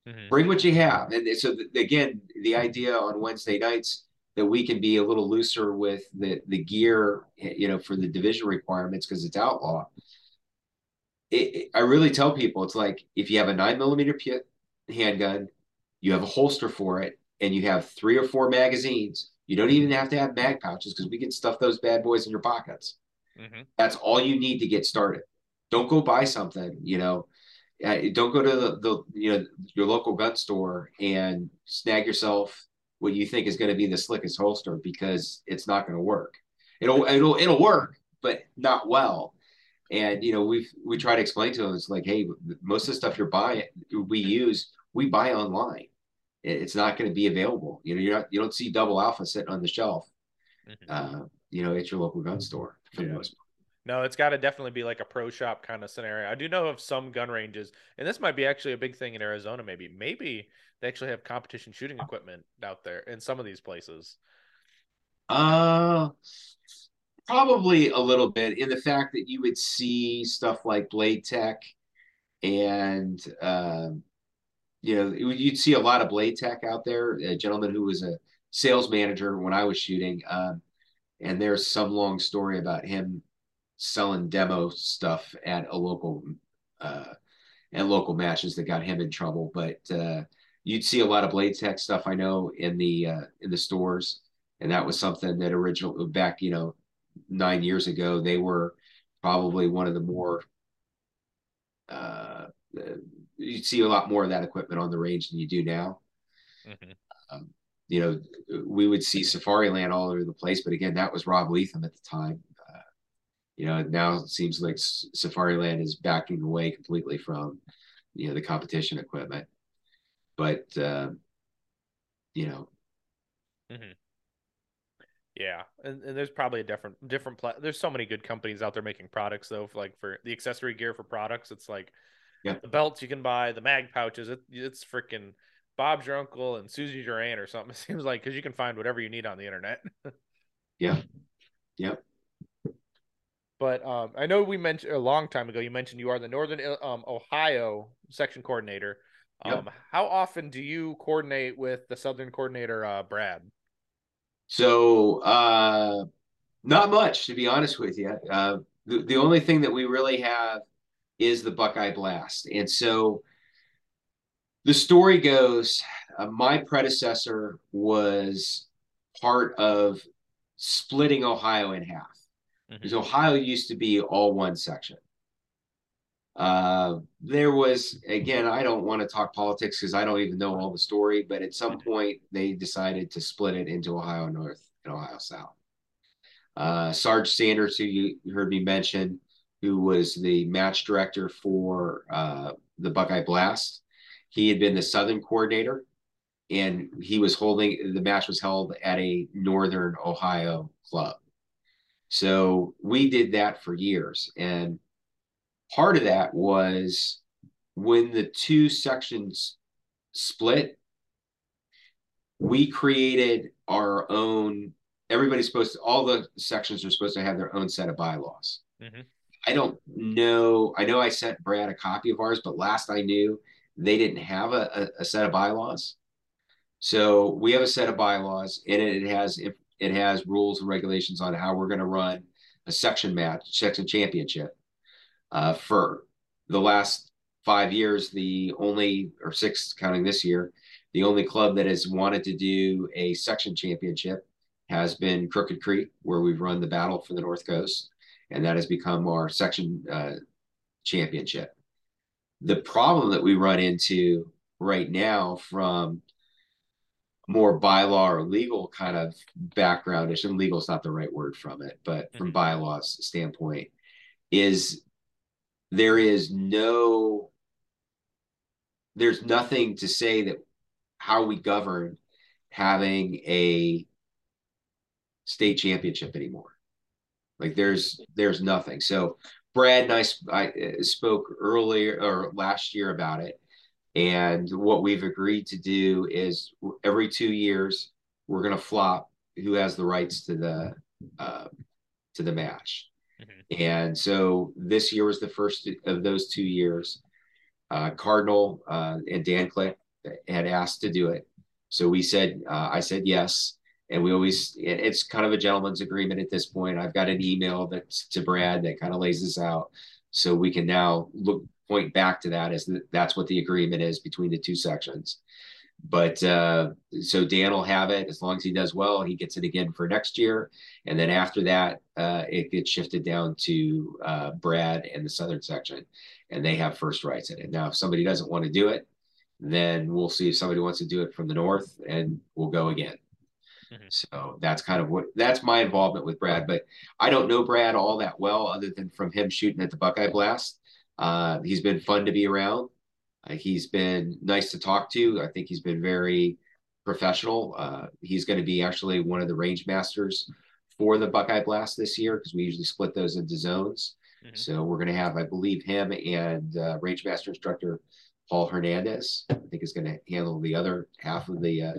Mm-hmm. Bring what you have. And so th- again, the idea on Wednesday nights, that we can be a little looser with the, the gear, you know, for the division requirements, because it's outlaw. It, it, I really tell people, it's like, if you have a nine millimeter handgun, you have a holster for it, and you have three or four magazines, you don't even have to have mag pouches, because we can stuff those bad boys in your pockets. Mm-hmm. That's all you need to get started. Don't go buy something, you know, Don't go to the, the you know your local gun store and snag yourself what you think is going to be the slickest holster, because it's not going to work. It'll it'll it'll work, but not well. And you know we've we try to explain to them, it's like, hey, most of the stuff you're buying, we use, we buy online. It's not going to be available. You know, you're not you don't see Double Alpha sitting on the shelf. Mm-hmm. Uh, you know, at your local gun store for yeah. the most part. No, it's got to definitely be like a pro shop kind of scenario. I do know of some gun ranges, and this might be actually a big thing in Arizona. Maybe, maybe they actually have competition shooting equipment out there in some of these places. Uh, probably a little bit, in the fact that you would see stuff like Blade Tech, and um, you know, you'd see a lot of Blade Tech out there. A gentleman who was a sales manager when I was shooting, um, and there's some long story about him selling demo stuff at a local uh and local matches that got him in trouble. But uh you'd see a lot of Blade Tech stuff, I know, in the uh in the stores. And that was something that original back, you know, nine years ago, they were probably one of the more uh you'd see a lot more of that equipment on the range than you do now. Mm-hmm. um, you know, we would see Safari Land all over the place, but again, that was Rob Leatham at the time. You know, now it seems like Safariland is backing away completely from, you know, the competition equipment. But, uh, you know. Mm-hmm. Yeah. And, and there's probably a different, different, pla there's so many good companies out there making products, though, for like for the accessory gear for products. It's like yeah. the belts you can buy, the mag pouches. It, it's freaking Bob's your uncle and Susie's your aunt or something. It seems like, because you can find whatever you need on the internet. yeah. Yeah. But um, I know we mentioned a long time ago, you mentioned you are the Northern um, Ohio section coordinator. Um, yep. How often do you coordinate with the Southern coordinator, uh, Brad? So uh, not much, to be honest with you. Uh, the, the only thing that we really have is the Buckeye Blast. And so the story goes, uh, my predecessor was part of splitting Ohio in half. Because Ohio used to be all one section. Uh, there was, again, I don't want to talk politics because I don't even know all the story, but at some point they decided to split it into Ohio North and Ohio South. Uh, Sarge Sanders, who you heard me mention, who was the match director for uh, the Buckeye Blast, he had been the Southern coordinator, and he was holding, the match was held at a Northern Ohio club. So we did that for years. And part of that was when the two sections split, we created our own, everybody's supposed to, all the sections are supposed to have their own set of bylaws. Mm-hmm. I don't know. I know I sent Brad a copy of ours, but last I knew they didn't have a, a, a set of bylaws. So we have a set of bylaws, and it, it has if, It has rules and regulations on how we're going to run a section match, section championship. Uh, for the last five years, the only, or six counting this year, the only club that has wanted to do a section championship has been Crooked Creek, where we've run the Battle for the North Coast, and that has become our section uh, championship. The problem that we run into right now from more bylaw or legal kind of background-ish, and legal is not the right word from it, but from bylaws standpoint, is there is no, there's nothing to say that how we govern having a state championship anymore. Like there's, there's nothing. So Brad and I, sp I spoke earlier or last year about it. And what we've agreed to do is every two years we're going to flop who has the rights to the uh, to the match. Mm-hmm. And so this year was the first of those two years. Uh, Cardinal uh, and Dan Click had asked to do it, so we said uh, I said yes. And we always it's kind of a gentleman's agreement at this point. I've got an email that's to Brad that kind of lays this out, so we can now look. Point back to that is that that's what the agreement is between the two sections. But uh, so Dan will have it. As long as he does well, he gets it again for next year. And then after that, uh, it gets shifted down to uh, Brad and the Southern section, and they have first rights at it. Now, if somebody doesn't want to do it, then we'll see if somebody wants to do it from the North, and we'll go again. Mm-hmm. So that's kind of what, that's my involvement with Brad. But I don't know Brad all that well, other than from him shooting at the Buckeye Blast. Uh, he's been fun to be around. Uh, he's been nice to talk to. I think he's been very professional. Uh, he's going to be actually one of the range masters for the Buckeye Blast this year, because we usually split those into zones. Mm-hmm. So we're going to have, I believe, him and uh, range master instructor Paul Hernandez, I think, is going to handle the other half of the uh,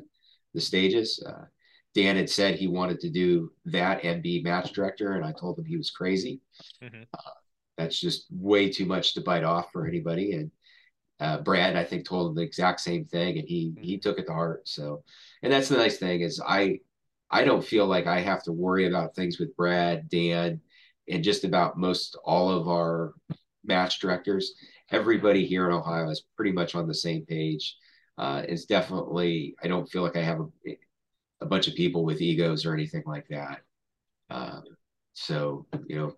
the stages. Uh, Dan had said he wanted to do that and be match director, and I told him he was crazy. Mm-hmm. Uh, that's just way too much to bite off for anybody. And Uh, Brad, I think, told him the exact same thing, and he he took it to heart. So, and that's the nice thing is I I don't feel like I have to worry about things with Brad, Dan, and just about most all of our match directors. Everybody here in Ohio is pretty much on the same page. Uh, it's definitely, I don't feel like I have a, a bunch of people with egos or anything like that. Uh, so, you know,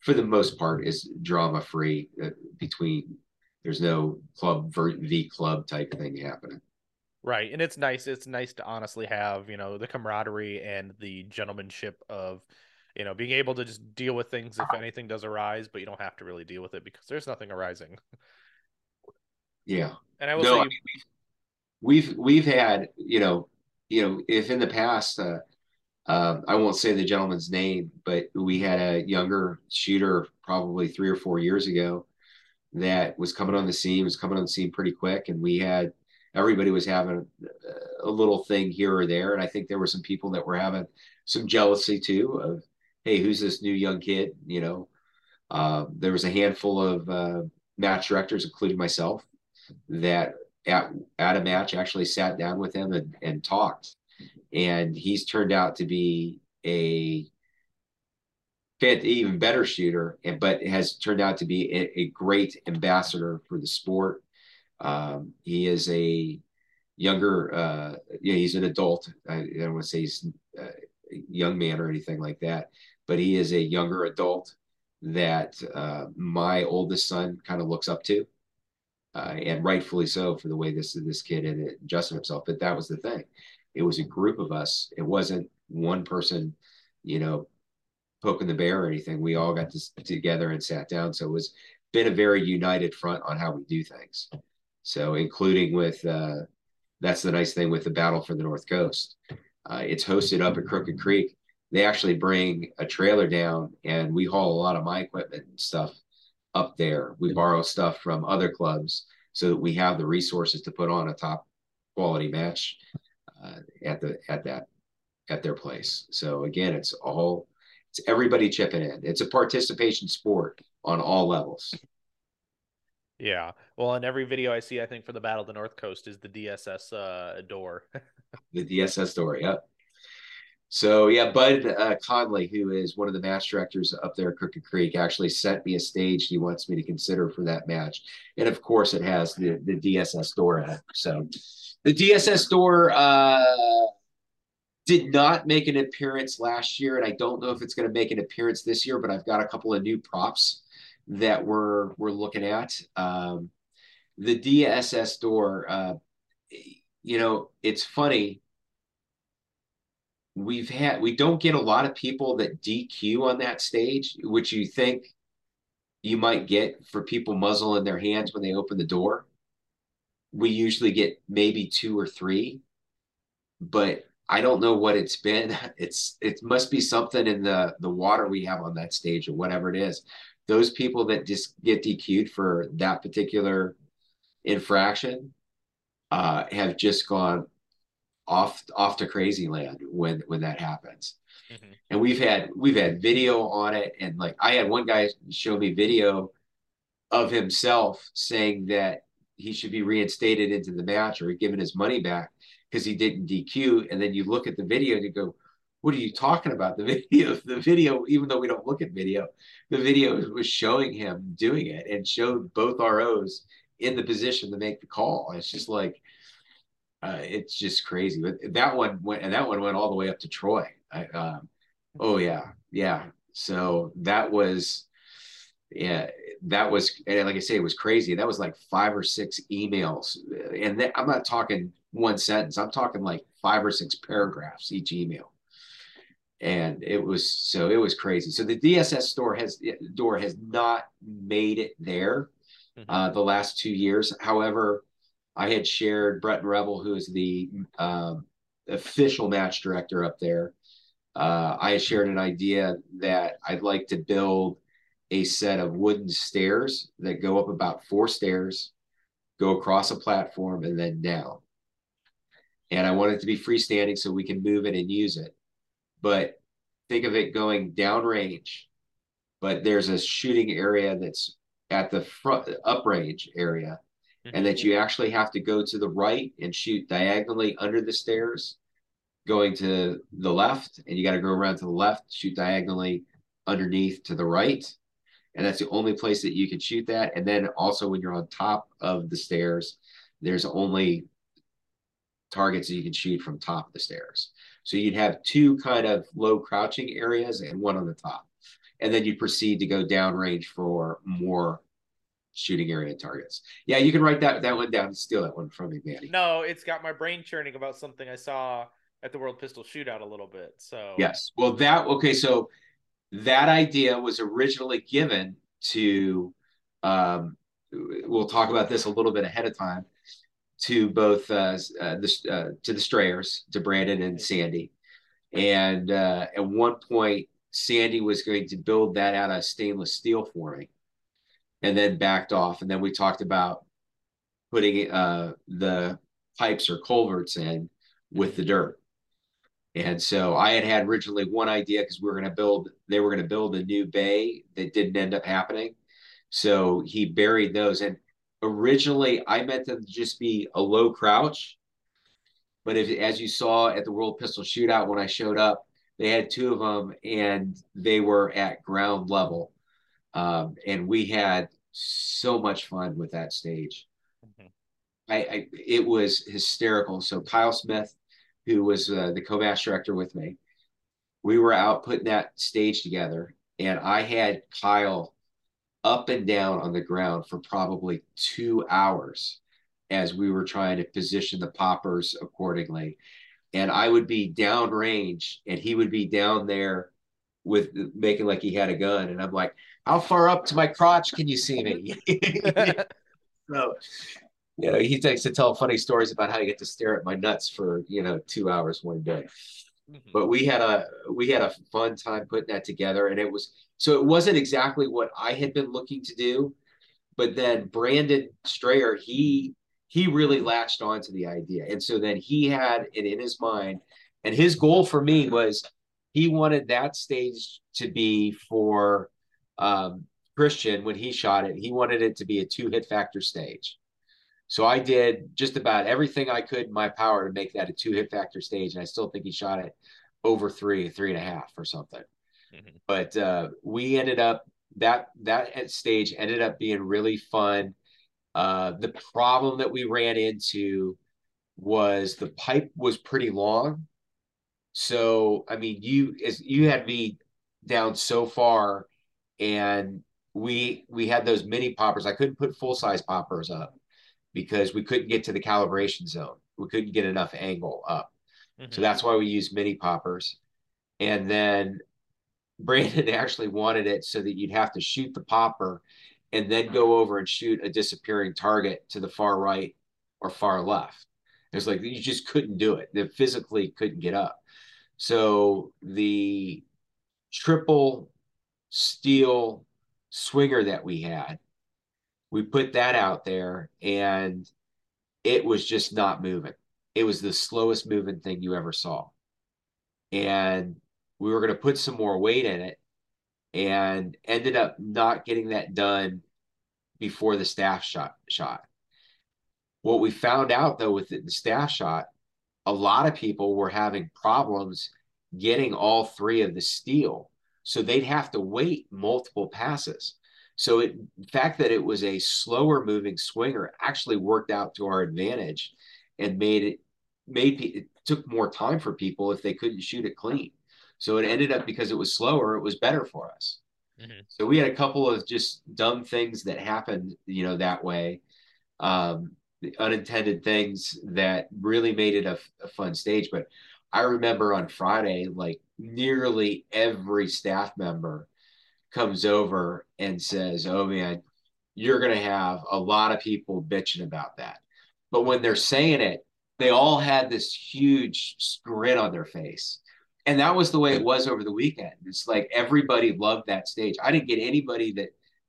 for the most part, it's drama-free uh, between. There's no club v club type thing happening. Right. And it's nice. It's nice to honestly have, you know, the camaraderie and the gentlemanship of, you know, being able to just deal with things if anything does arise, but you don't have to really deal with it because there's nothing arising. Yeah. And I will no, say I mean, we've, we've had, you know, you know, if in the past, uh, uh, I won't say the gentleman's name, but we had a younger shooter probably three or four years ago that was coming on the scene, was coming on the scene pretty quick. And we had, everybody was having a, a little thing here or there. And I think there were some people that were having some jealousy too of, hey, who's this new young kid? You know, uh, there was a handful of uh, match directors, including myself, that at, at a match actually sat down with him and, and talked. And he's turned out to be a even better shooter, and but has turned out to be a, a great ambassador for the sport. Um, he is a younger, uh, you know, he's an adult. I, I don't want to say he's a young man or anything like that, but he is a younger adult that uh, my oldest son kind of looks up to, uh, and rightfully so for the way this this kid had adjusted himself. But that was the thing; it was a group of us. It wasn't one person, you know, poking the bear or anything. We all got this together and sat down. So it was been a very united front on how we do things. So including with, uh, that's the nice thing with the Battle for the North Coast. Uh, it's hosted up at Crooked Creek. They actually bring a trailer down, and we haul a lot of my equipment and stuff up there. We borrow stuff from other clubs so that we have the resources to put on a top quality match uh, at the, at that, at their place. So again, it's all, it's everybody chipping in. It's a participation sport on all levels. Yeah. Well, in every video I see, I think for the Battle of the North Coast is the D S S uh, door. The D S S door, yep. So, yeah, Bud uh, Conley, who is one of the match directors up there at Crooked Creek, actually sent me a stage he wants me to consider for that match. And, of course, it has the, the D S S door in it. So the D S S door... Uh, did not make an appearance last year, and I don't know if it's going to make an appearance this year, but I've got a couple of new props that we're we're looking at. Um, the D S S door, uh, you know, it's funny. We've had we don't get a lot of people that D Q on that stage, which you think you might get for people muzzle in their hands when they open the door. We usually get maybe two or three, but I don't know what it's been. It's it must be something in the the water we have on that stage or whatever it is. Those people that just get D Q'd for that particular infraction uh, have just gone off off to crazy land when when that happens. Mm-hmm. And we've had we've had video on it, and like I had one guy show me video of himself saying that he should be reinstated into the match or given his money back because he didn't D Q. And then you look at the video and you go, what are you talking about? The video, the video, even though we don't look at video, the video was showing him doing it and showed both R Os in the position to make the call. It's just like, Uh, it's just crazy. But that one went, and that one went all the way up to Troy. I, um, oh yeah, yeah. So that was, yeah, that was, and like I say, it was crazy. That was like five or six emails, and that, I'm not talking one sentence. I'm talking like five or six paragraphs each email, and it was so it was crazy. So the D S S store has door has not made it there uh, the last two years. However, I had shared Brett Rebel, who is the um, official match director up there. Uh, I had shared an idea that I'd like to build a set of wooden stairs that go up about four stairs, go across a platform, and then down. And I want it to be freestanding so we can move it and use it. But think of it going downrange, but there's a shooting area that's at the front uprange area, and that you actually have to go to the right and shoot diagonally under the stairs, going to the left, and you got to go around to the left, shoot diagonally underneath to the right. And that's the only place that you can shoot that. And then also when you're on top of the stairs, there's only targets that you can shoot from top of the stairs. So you'd have two kind of low crouching areas and one on the top. And then you proceed to go downrange for more shooting area targets. Yeah, you can write that that one down and steal that one from me, Manny. No, it's got my brain churning about something I saw at the World Pistol Shootout a little bit. So yes. Well, that okay, so that idea was originally given to um we'll talk about this a little bit ahead of time, to both uh, uh the uh, to the Strayers, to Brandon and Sandy. And uh at one point Sandy was going to build that out of stainless steel for me, and then backed off. And then we talked about putting uh, the pipes or culverts in with the dirt. And so I had had originally one idea, because we were going to build, they were going to build a new bay that didn't end up happening. So he buried those. And originally I meant them to just be a low crouch. But if, as you saw at the World Pistol Shootout, when I showed up, they had two of them and they were at ground level. Um, and we had so much fun with that stage. Mm-hmm. I, I it was hysterical. So Kyle Smith, who was uh, the co-match director with me, we were out putting that stage together, and I had Kyle up and down on the ground for probably two hours as we were trying to position the poppers accordingly. And I would be downrange, and he would be down there with making like he had a gun, and I'm like, how far up to my crotch can you see me? So, you know, he takes to tell funny stories about how you get to stare at my nuts for, you know, two hours one day. Mm-hmm. But we had a, we had a fun time putting that together. And it was, so it wasn't exactly what I had been looking to do, but then Brandon Strayer, he, he really latched onto the idea. And so then he had it in his mind, and his goal for me was he wanted that stage to be for, um Christian, when he shot it, he wanted it to be a two-hit factor stage. So I did just about everything I could in my power to make that a two-hit factor stage, and I still think he shot it over three, three and a half or something. Mm-hmm. But uh we ended up that that stage ended up being really fun. Uh the problem that we ran into was the pipe was pretty long. So I mean, you as you had me down so far. And we we had those mini poppers. I couldn't put full-size poppers up because we couldn't get to the calibration zone. We couldn't get enough angle up. Mm-hmm. So that's why we used mini poppers. And then Brandon actually wanted it so that you'd have to shoot the popper and then go over and shoot a disappearing target to the far right or far left. It's like you just couldn't do it. They physically couldn't get up. So the triple steel swinger that we had, we put that out there, and it was just not moving. It was the slowest moving thing you ever saw. And we were going to put some more weight in it, and ended up not getting that done before the staff shot shot. What we found out though with the staff shot, a lot of people were having problems getting all three of the steel. So they'd have to wait multiple passes. So it, the fact that it was a slower moving swinger actually worked out to our advantage and made it made it took more time for people if they couldn't shoot it clean. So it ended up, because it was slower, it was better for us. Mm-hmm. So we had a couple of just dumb things that happened, you know, that way, um, the unintended things that really made it a, a fun stage. But I remember on Friday, like nearly every staff member comes over and says, "Oh man, you're going to have a lot of people bitching about that." But when they're saying it, they all had this huge grin on their face. And that was the way it was over the weekend. It's like everybody loved that stage. I didn't get anybody that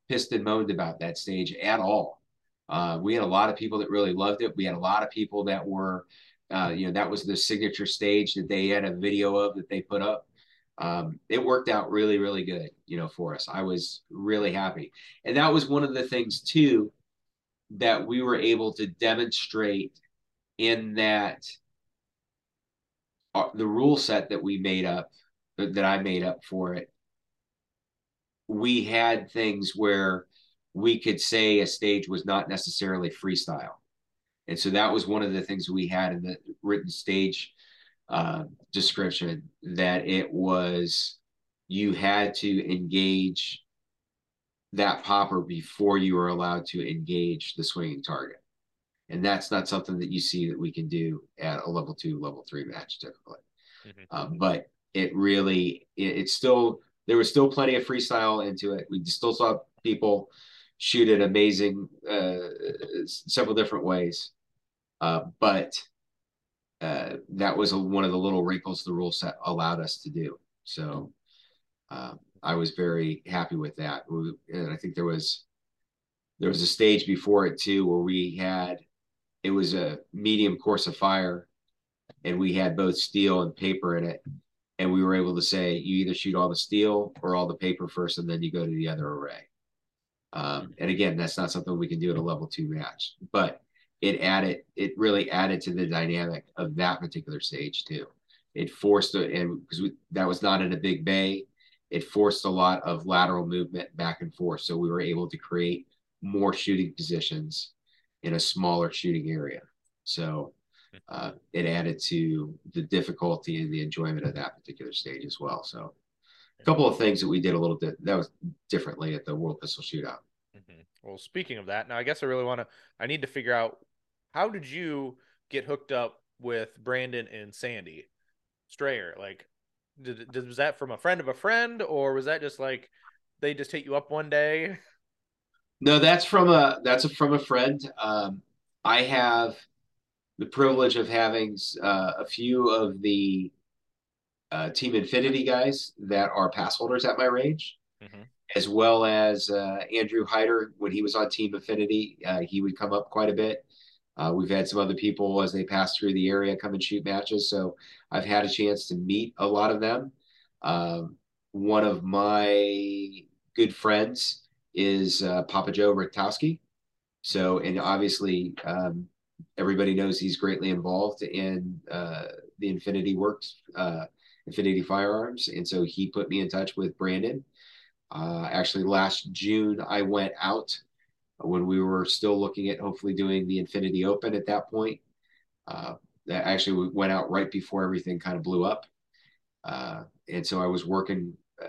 pissed and moaned about that stage at all. Uh, we had a lot of people that really loved it. We had a lot of people that were, uh, you know, that was the signature stage that they had a video of that they put up. Um, it worked out really, really good, you know, for us. I was really happy. And that was one of the things too, that we were able to demonstrate in that uh, the rule set that we made up, that I made up for it. We had things where we could say a stage was not necessarily freestyle. And so that was one of the things we had in the written stage uh, description, that it was, you had to engage that popper before you were allowed to engage the swinging target. And that's not something that you see that we can do at a level two, level three match typically. Mm-hmm. Um, but it really, it, it's still, there was still plenty of freestyle into it. We still saw people shoot it amazing, uh, several different ways. Uh, but uh, that was a, one of the little wrinkles the rule set allowed us to do. So um, I was very happy with that. We, and I think there was, there was a stage before it too, where we had, it was a medium course of fire, and we had both steel and paper in it. And we were able to say, you either shoot all the steel or all the paper first, and then you go to the other array. Um, and again, that's not something we can do at a level two match, but it added, it really added to the dynamic of that particular stage too. It forced, a, and because that was not in a big bay, it forced a lot of lateral movement back and forth. So we were able to create more shooting positions in a smaller shooting area. So uh, it added to the difficulty and the enjoyment of that particular stage as well. So a couple of things that we did a little bit, that was differently at the World Pistol Shootout. Mm-hmm. Well, speaking of that, now I guess I really want to, I need to figure out, how did you get hooked up with Brandon and Sandy Strayer? Like, did, did was that from a friend of a friend, or was that just like, they just hit you up one day? No, that's from a, that's a, from a friend. Um, I have the privilege of having uh, a few of the uh, Team Infinity guys that are pass holders at my range, mm-hmm. as well as uh, Andrew Hyder. When he was on Team Infinity, uh, he would come up quite a bit. Uh, we've had some other people as they pass through the area come and shoot matches. So I've had a chance to meet a lot of them. Um, one of my good friends is uh, Papa Joe Rick Tosky. So, and obviously um, everybody knows he's greatly involved in uh, the Infinity Works, uh, Infinity Firearms. And so he put me in touch with Brandon. Uh, actually last June, I went out when we were still looking at hopefully doing the Infinity Open at that point. Uh, that actually we went out right before everything kind of blew up. Uh, and so I was working uh,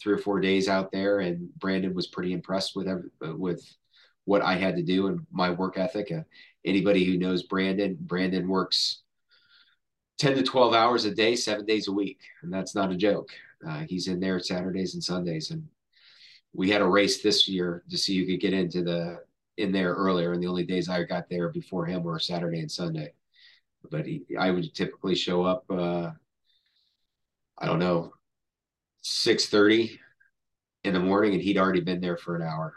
three or four days out there, and Brandon was pretty impressed with every, with what I had to do and my work ethic. Uh, anybody who knows Brandon, Brandon works ten to twelve hours a day, seven days a week. And that's not a joke. Uh, he's in there Saturdays and Sundays. And we had a race this year to see who could get into the, in there earlier. And the only days I got there before him were Saturday and Sunday, but he, I would typically show up, uh, I don't know, six thirty in the morning, and he'd already been there for an hour.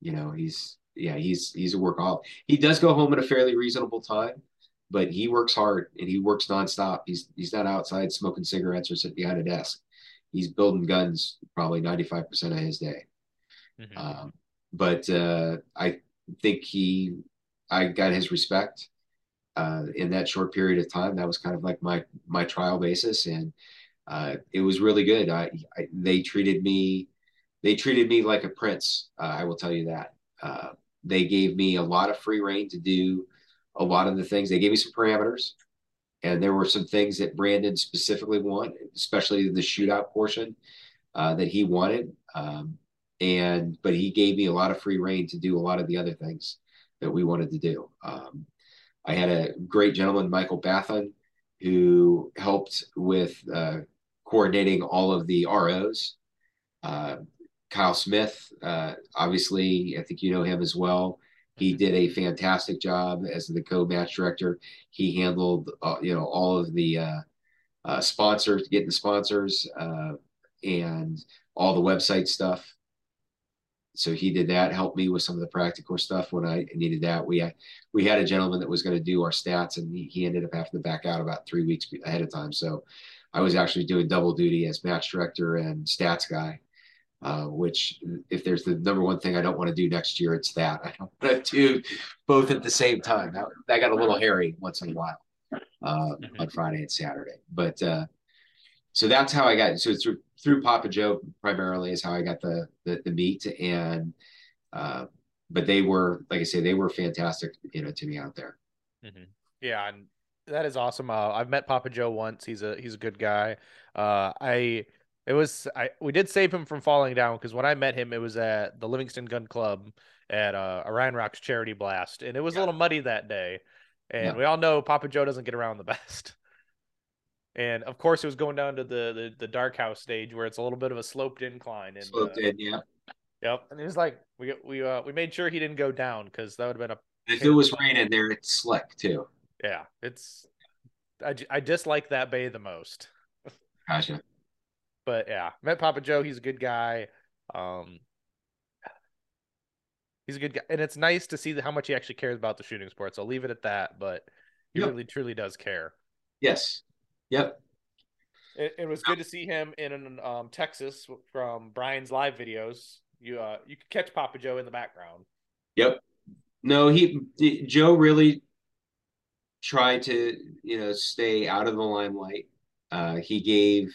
You know, he's, yeah, he's, he's a workaholic. He does go home at a fairly reasonable time, but he works hard and he works nonstop. He's, he's not outside smoking cigarettes or sitting behind a desk. He's building guns probably ninety-five percent of his day. Mm-hmm. Um, but uh, I think he, I got his respect uh, in that short period of time. That was kind of like my, my trial basis. And Uh, it was really good. I, I they treated me, they treated me like a prince. Uh, I will tell you that. Uh, they gave me a lot of free rein to do a lot of the things. They gave me some parameters, And there were some things that Brandon specifically wanted, especially the shootout portion uh, that he wanted. Um, and but he gave me a lot of free rein to do a lot of the other things that we wanted to do. Um, I had a great gentleman, Michael Bathon, who helped with uh, coordinating all of the R Os. Uh, Kyle Smith, uh, obviously, I think you know him as well. He did a fantastic job as the co-match director. He handled, uh, you know, all of the uh, uh, sponsors, getting sponsors uh, and all the website stuff. So he did that, helped me with some of the practical stuff when I needed that. We had, we had a gentleman that was going to do our stats, and he, he ended up having to back out about three weeks ahead of time. So I was actually doing double duty as match director and stats guy. Uh, which, if there's the number one thing I don't want to do next year, it's that. I don't want to do both at the same time. That, that got a little hairy once in a while uh, mm-hmm. on Friday and Saturday. But uh, so that's how I got. So through through Papa Joe primarily is how I got the the, the meat. And uh, but they were, like I say, they were fantastic, you know, to me out there. Mm-hmm. Yeah, and that is awesome. Uh, I've met Papa Joe once. He's a he's a good guy. Uh, I. It was I we did save him from falling down, because when I met him, it was at the Livingston Gun Club at uh, Orion Rocks Charity Blast, and it was yeah. a little muddy that day. And yeah. we all know Papa Joe doesn't get around the best. And of course, it was going down to the the, the dark house stage where it's a little bit of a sloped incline. And, sloped uh, in, yeah. Yep, and it was like we we uh, we made sure he didn't go down, because that would have been a. If it was raining there, it's slick too. Yeah, it's. I I dislike that bay the most. Gotcha. But yeah, met Papa Joe. He's a good guy. Um, he's a good guy, and it's nice to see how much he actually cares about the shooting sports. I'll leave it at that. But he yep. really, truly does care. Yes. Yep. It, it was good to see him in um, Texas from Brian's live videos. You uh, you could catch Papa Joe in the background. Yep. No, he Joe really tried to you know stay out of the limelight. Uh, he gave.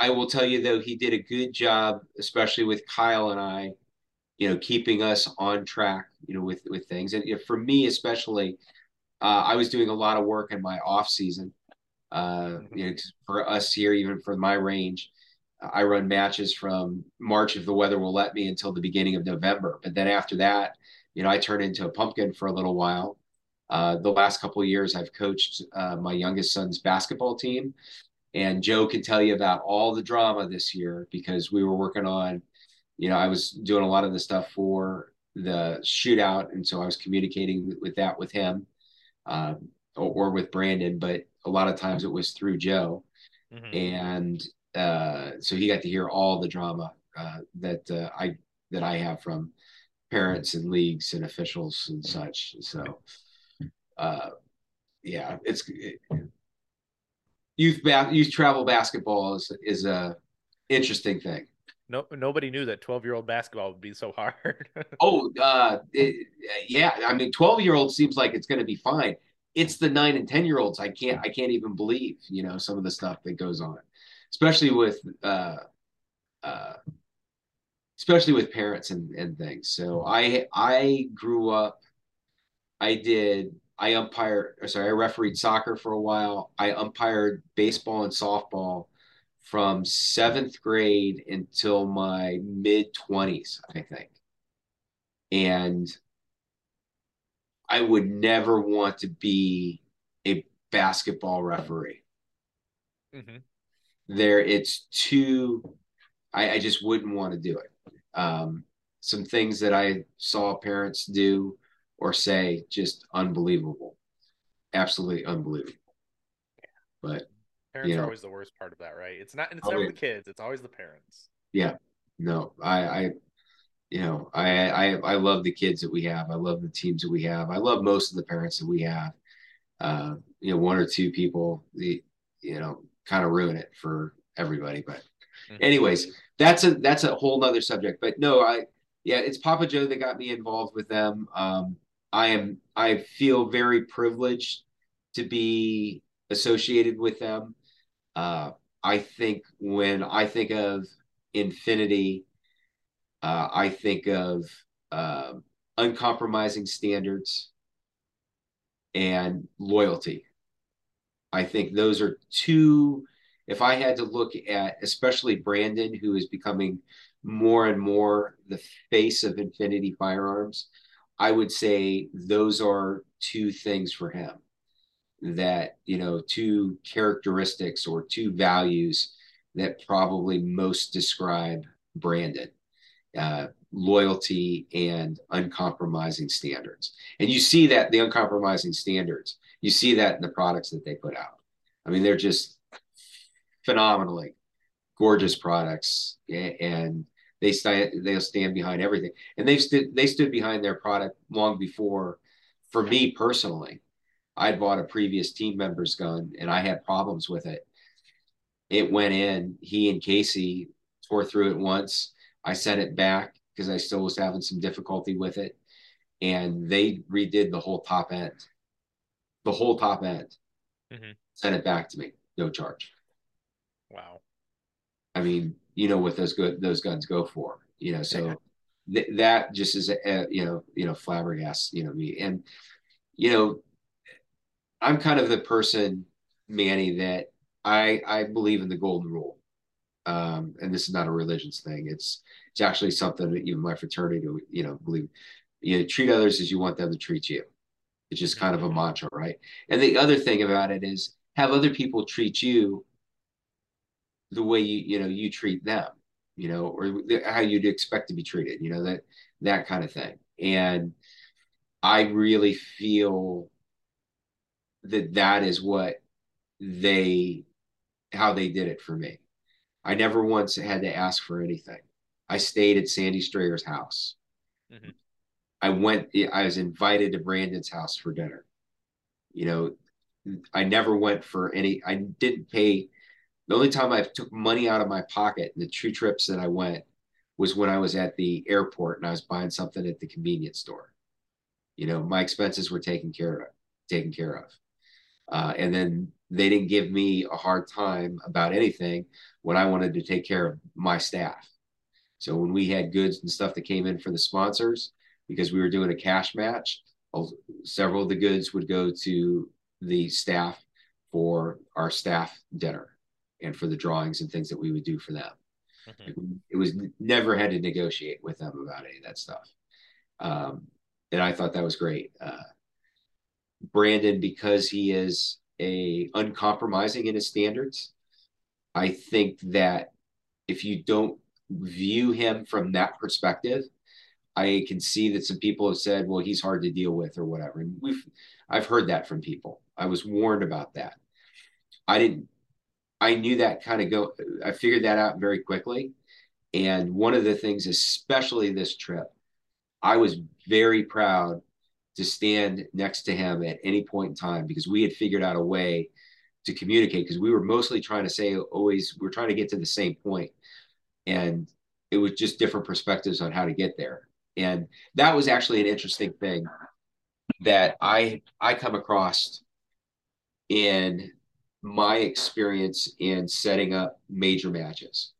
I will tell you, though, he did a good job, especially with Kyle and I, you know, keeping us on track, you know, with, with things. And if, for me, especially, uh, I was doing a lot of work in my off season, uh, you know, for us here, even for my range, I run matches from March, if the weather will let me, until the beginning of November. But then after that, you know, I turn into a pumpkin for a little while. Uh, the last couple of years I've coached uh, my youngest son's basketball team. And Joe can tell you about all the drama this year, because we were working on, you know, I was doing a lot of the stuff for the shootout. And so I was communicating with that with him um, or, or with Brandon, but a lot of times it was through Joe. Mm-hmm. And uh, so he got to hear all the drama uh, that uh, I that I have from parents and leagues and officials and such. So, uh, yeah, it's it, Youth, ba- youth travel basketball is is a interesting thing. No, nobody knew that twelve-year-old basketball would be so hard. oh, uh, it, yeah. I mean, twelve-year-old seems like it's going to be fine. It's the nine and ten-year-olds. I can't. I can't even believe you know some of the stuff that goes on, especially with, uh, uh, especially with parents and and things. So I I grew up. I did. I umpired, or sorry, I refereed soccer for a while. I umpired baseball and softball from seventh grade until my mid-twenties, I think. And I would never want to be a basketball referee. Mm-hmm. There, it's too, I, I just wouldn't want to do it. Um, some things that I saw parents do or say, just unbelievable, absolutely unbelievable. Yeah. But parents you know, are always the worst part of that, right? It's not, and it's always, never the kids; it's always the parents. Yeah, no, I, I, you know, I, I, I love the kids that we have. I love the teams that we have. I love most of the parents that we have. Uh, you know, one or two people, the, you know, kind of ruin it for everybody. But, mm-hmm. anyways, that's a that's a whole nother subject. But no, I, yeah, it's Papa Joe that got me involved with them. Um, I am. I feel very privileged to be associated with them. Uh, I think when I think of Infinity, uh, I think of uh, uncompromising standards and loyalty I think those are two, if I had to look at, especially Brandon, who is becoming more and more the face of Infinity Firearms, I would say those are two things for him that, you know, two characteristics or two values that probably most describe Brandon, uh, loyalty and uncompromising standards. And you see that the uncompromising standards, you see that in the products that they put out. I mean, they're just phenomenally gorgeous products, and they stand, they'll stand behind everything. And they've stood, they stood behind their product long before, for me personally, I'd bought a previous team member's gun and I had problems with it. It went in, he and Casey tore through it once. I sent it back because I still was having some difficulty with it. And they redid the whole top end, the whole top end, mm-hmm. sent it back to me, no charge. Wow. I mean, you know what those good, those guns go for, you know, so yeah. th- that just is, a, a, you know, you know, flabbergasted, you know, me. And, you know, I'm kind of the person, Manny, that I, I believe in the golden rule. Um, and this is not a religious thing. It's, it's actually something that even my fraternity, you know, believe, you know, treat others as you want them to treat you. It's just kind of a mantra, right? And the other thing about it is have other people treat you the way you, you know, you treat them, you know, or how you'd expect to be treated, you know, that, that kind of thing. And I really feel that that is what they, how they did it for me. I never once had to ask for anything. I stayed at Sandy Strayer's house. Mm-hmm. I went, I was invited to Brandon's house for dinner. You know, I never went for any, I didn't pay. The only time I took money out of my pocket and the two trips that I went was when I was at the airport and I was buying something at the convenience store. You know, my expenses were taken care of, taken care of. Uh, and then they didn't give me a hard time about anything when I wanted to take care of my staff. So when we had goods and stuff that came in for the sponsors, because we were doing a cash match, several of the goods would go to the staff for our staff dinner and for the drawings and things that we would do for them. Mm-hmm. It was never had to negotiate with them about any of that stuff. Um, and I thought that was great. Uh, Brandon, because he is a uncompromising in his standards, I think that if you don't view him from that perspective, I can see that some people have said, well, he's hard to deal with or whatever. And we've, I've heard that from people. I was warned about that. I didn't, I knew that kind of go, I figured that out very quickly. And one of the things, especially this trip, I was very proud to stand next to him at any point in time because we had figured out a way to communicate, because we were mostly trying to say always, we're trying to get to the same point. And it was just different perspectives on how to get there. And that was actually an interesting thing that I, I come across in my experience in setting up major matches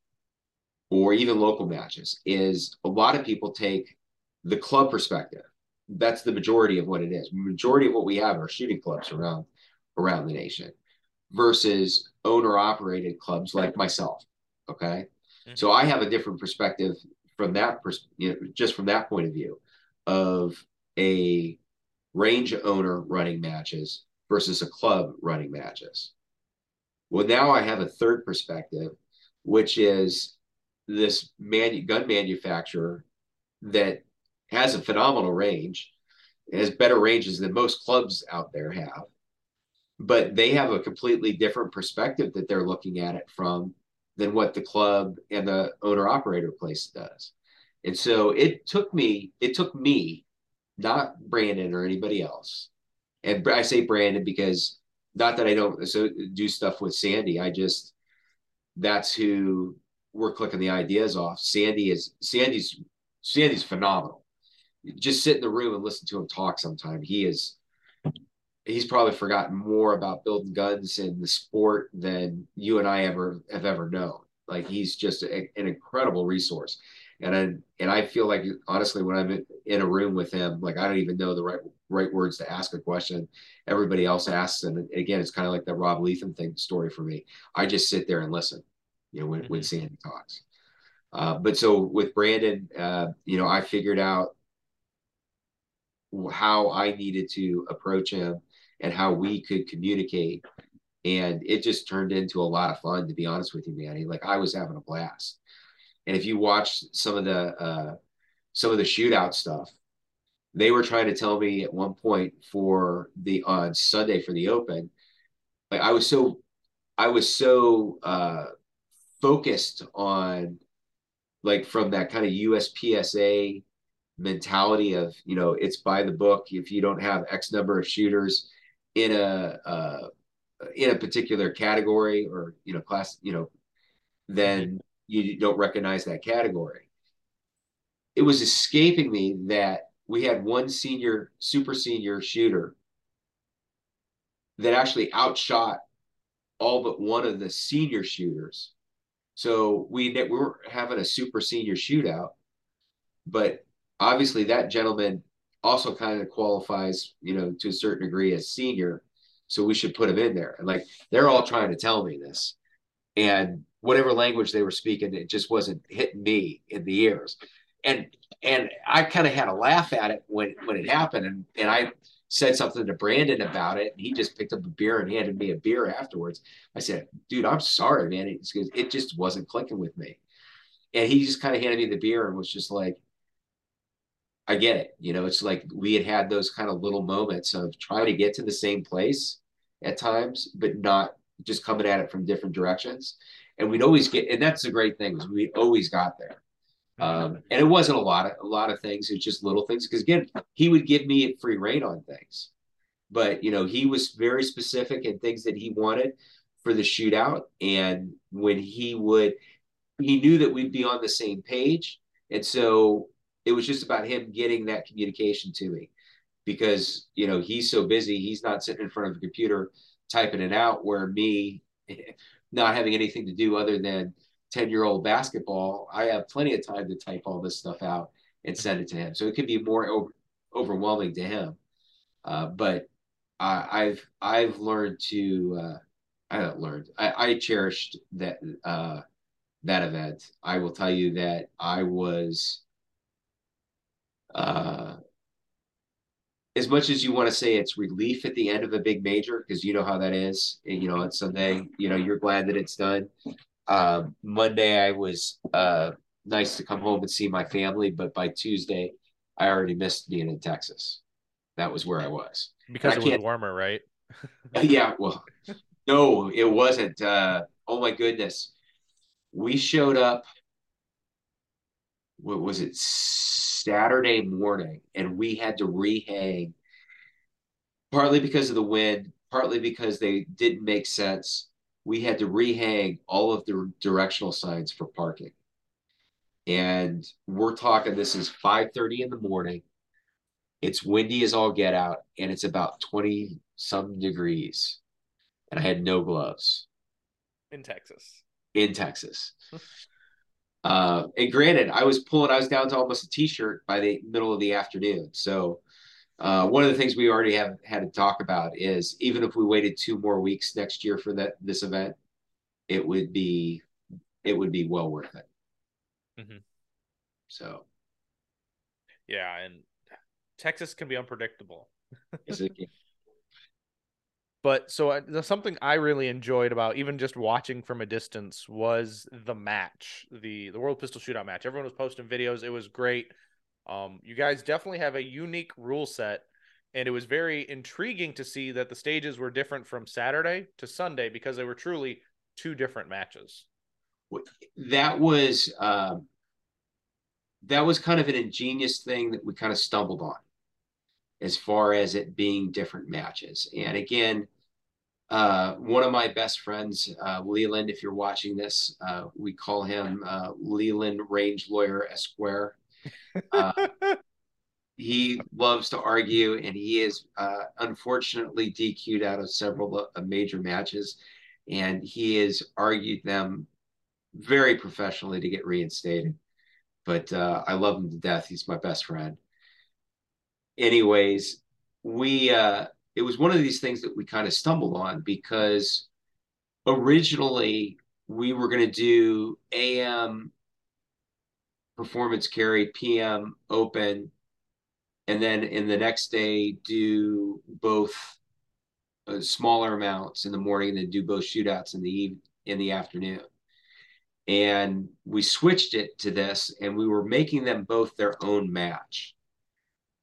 or even local matches, is a lot of people take the club perspective. That's the majority of what it is. The majority of what we have are shooting clubs around, around the nation versus owner-operated clubs like myself, okay? So I have a different perspective from that, pers- you know, just from that point of view, of a range owner running matches versus a club running matches. Well, now I have a third perspective, which is this manu- gun manufacturer that has a phenomenal range, has better ranges than most clubs out there have, but they have a completely different perspective that they're looking at it from than what the club and the owner-operator place does. And so it took me, it took me, not Brandon or anybody else. And I say Brandon because not that I don't so do stuff with Sandy. I just, that's who we're clicking the ideas off. Sandy is, Sandy's, Sandy's phenomenal. Just sit in the room and listen to him talk sometime. He is, he's probably forgotten more about building guns and the sport than you and I ever have ever known. Like he's just a, an incredible resource. And I, and I feel like, honestly, when I'm in a room with him, like, I don't even know the right, right words to ask a question. Everybody else asks. And again, it's kind of like that Rob Leatham thing story for me. I just sit there and listen, you know, when, mm-hmm. when Sandy talks. Uh, but so with Brandon, uh, you know, I figured out how I needed to approach him and how we could communicate. And it just turned into a lot of fun, to be honest with you, Manny. Like, I was having a blast. And if you watch some of the, uh, some of the shootout stuff, they were trying to tell me at one point for the, on Sunday for the Open, like, I was so, I was so, uh, focused on, like, from that kind of U S P S A mentality of, you know, it's by the book. If you don't have X number of shooters in a, uh, in a particular category or, you know, class, you know, then you don't recognize that category. It was escaping me that we had one senior, super senior shooter that actually outshot all but one of the senior shooters. So we, we weren't having a super senior shootout, but obviously that gentleman also kind of qualifies, you know, to a certain degree as senior. So we should put him in there. And, like, they're all trying to tell me this, and whatever language they were speaking, it just wasn't hitting me in the ears. And, and I kind of had a laugh at it when, when it happened. And, and I said something to Brandon about it, and he just picked up a beer and handed me a beer afterwards. I said, dude, I'm sorry, man. It's, it just wasn't clicking with me. And he just kind of handed me the beer and was just like, I get it. You know, it's like we had had those kind of little moments of trying to get to the same place at times, but not just coming at it from different directions. And we'd always get, and that's the great thing, is we always got there. Um, and it wasn't a lot of, a lot of things. It's just little things. Cause again, he would give me free rein on things, but, you know, he was very specific in things that he wanted for the shootout. And when he would, he knew that we'd be on the same page. And so it was just about him getting that communication to me, because, you know, he's so busy. He's not sitting in front of a computer typing it out, where me not having anything to do other than ten year old basketball, I have plenty of time to type all this stuff out and send it to him. So it could be more over, overwhelming to him. Uh, but I, I've, I've learned to, uh, I haven't learned, I, I cherished that, uh, that event. I will tell you that I was, Uh, as much as you want to say it's relief at the end of a big major, because you know how that is, and, you know, on Sunday, you know, you're glad that it's done. Um, Monday, I was uh, nice to come home and see my family, but by Tuesday, I already missed being in Texas. That was where I was. Because it was warmer, right? Yeah, well, no, it wasn't. Uh, oh, my goodness. We showed up, what was it, Saturday morning, and we had to rehang, partly because of the wind, partly because they didn't make sense. We had to rehang all of the directional signs for parking. And we're talking, this is five thirty in the morning. It's windy as all get out, and it's about twenty some degrees. And I had no gloves. In Texas. In Texas. Uh, and granted, I was pulling, I was down to almost a t-shirt by the middle of the afternoon. So uh, one of the things we already have had to talk about is, even if we waited two more weeks next year for that, this event, it would be, it would be well worth it. Mm-hmm. So. Yeah. And Texas can be unpredictable. Yes, it can. But so uh, something I really enjoyed about even just watching from a distance was the match, the, the World Pistol Shootout match. Everyone was posting videos. It was great. Um, you guys definitely have a unique rule set, and it was very intriguing to see that the stages were different from Saturday to Sunday, because they were truly two different matches. That was, um, that was kind of an ingenious thing that we kind of stumbled on, as far as it being different matches. And again, uh, one of my best friends, uh, Leland, if you're watching this, uh, we call him uh, Leland Range Lawyer Esquire. Uh, he loves to argue, and he is uh, unfortunately D Q'd out of several uh, major matches. And he has argued them very professionally to get reinstated. but uh, I love him to death. He's my best friend. Anyways, we uh, it was one of these things that we kind of stumbled on, because originally we were going to do A M performance carry, P M open, and then in the next day do both uh, smaller amounts in the morning, and then do both shootouts in the evening, in the afternoon. And we switched it to this, and we were making them both their own match.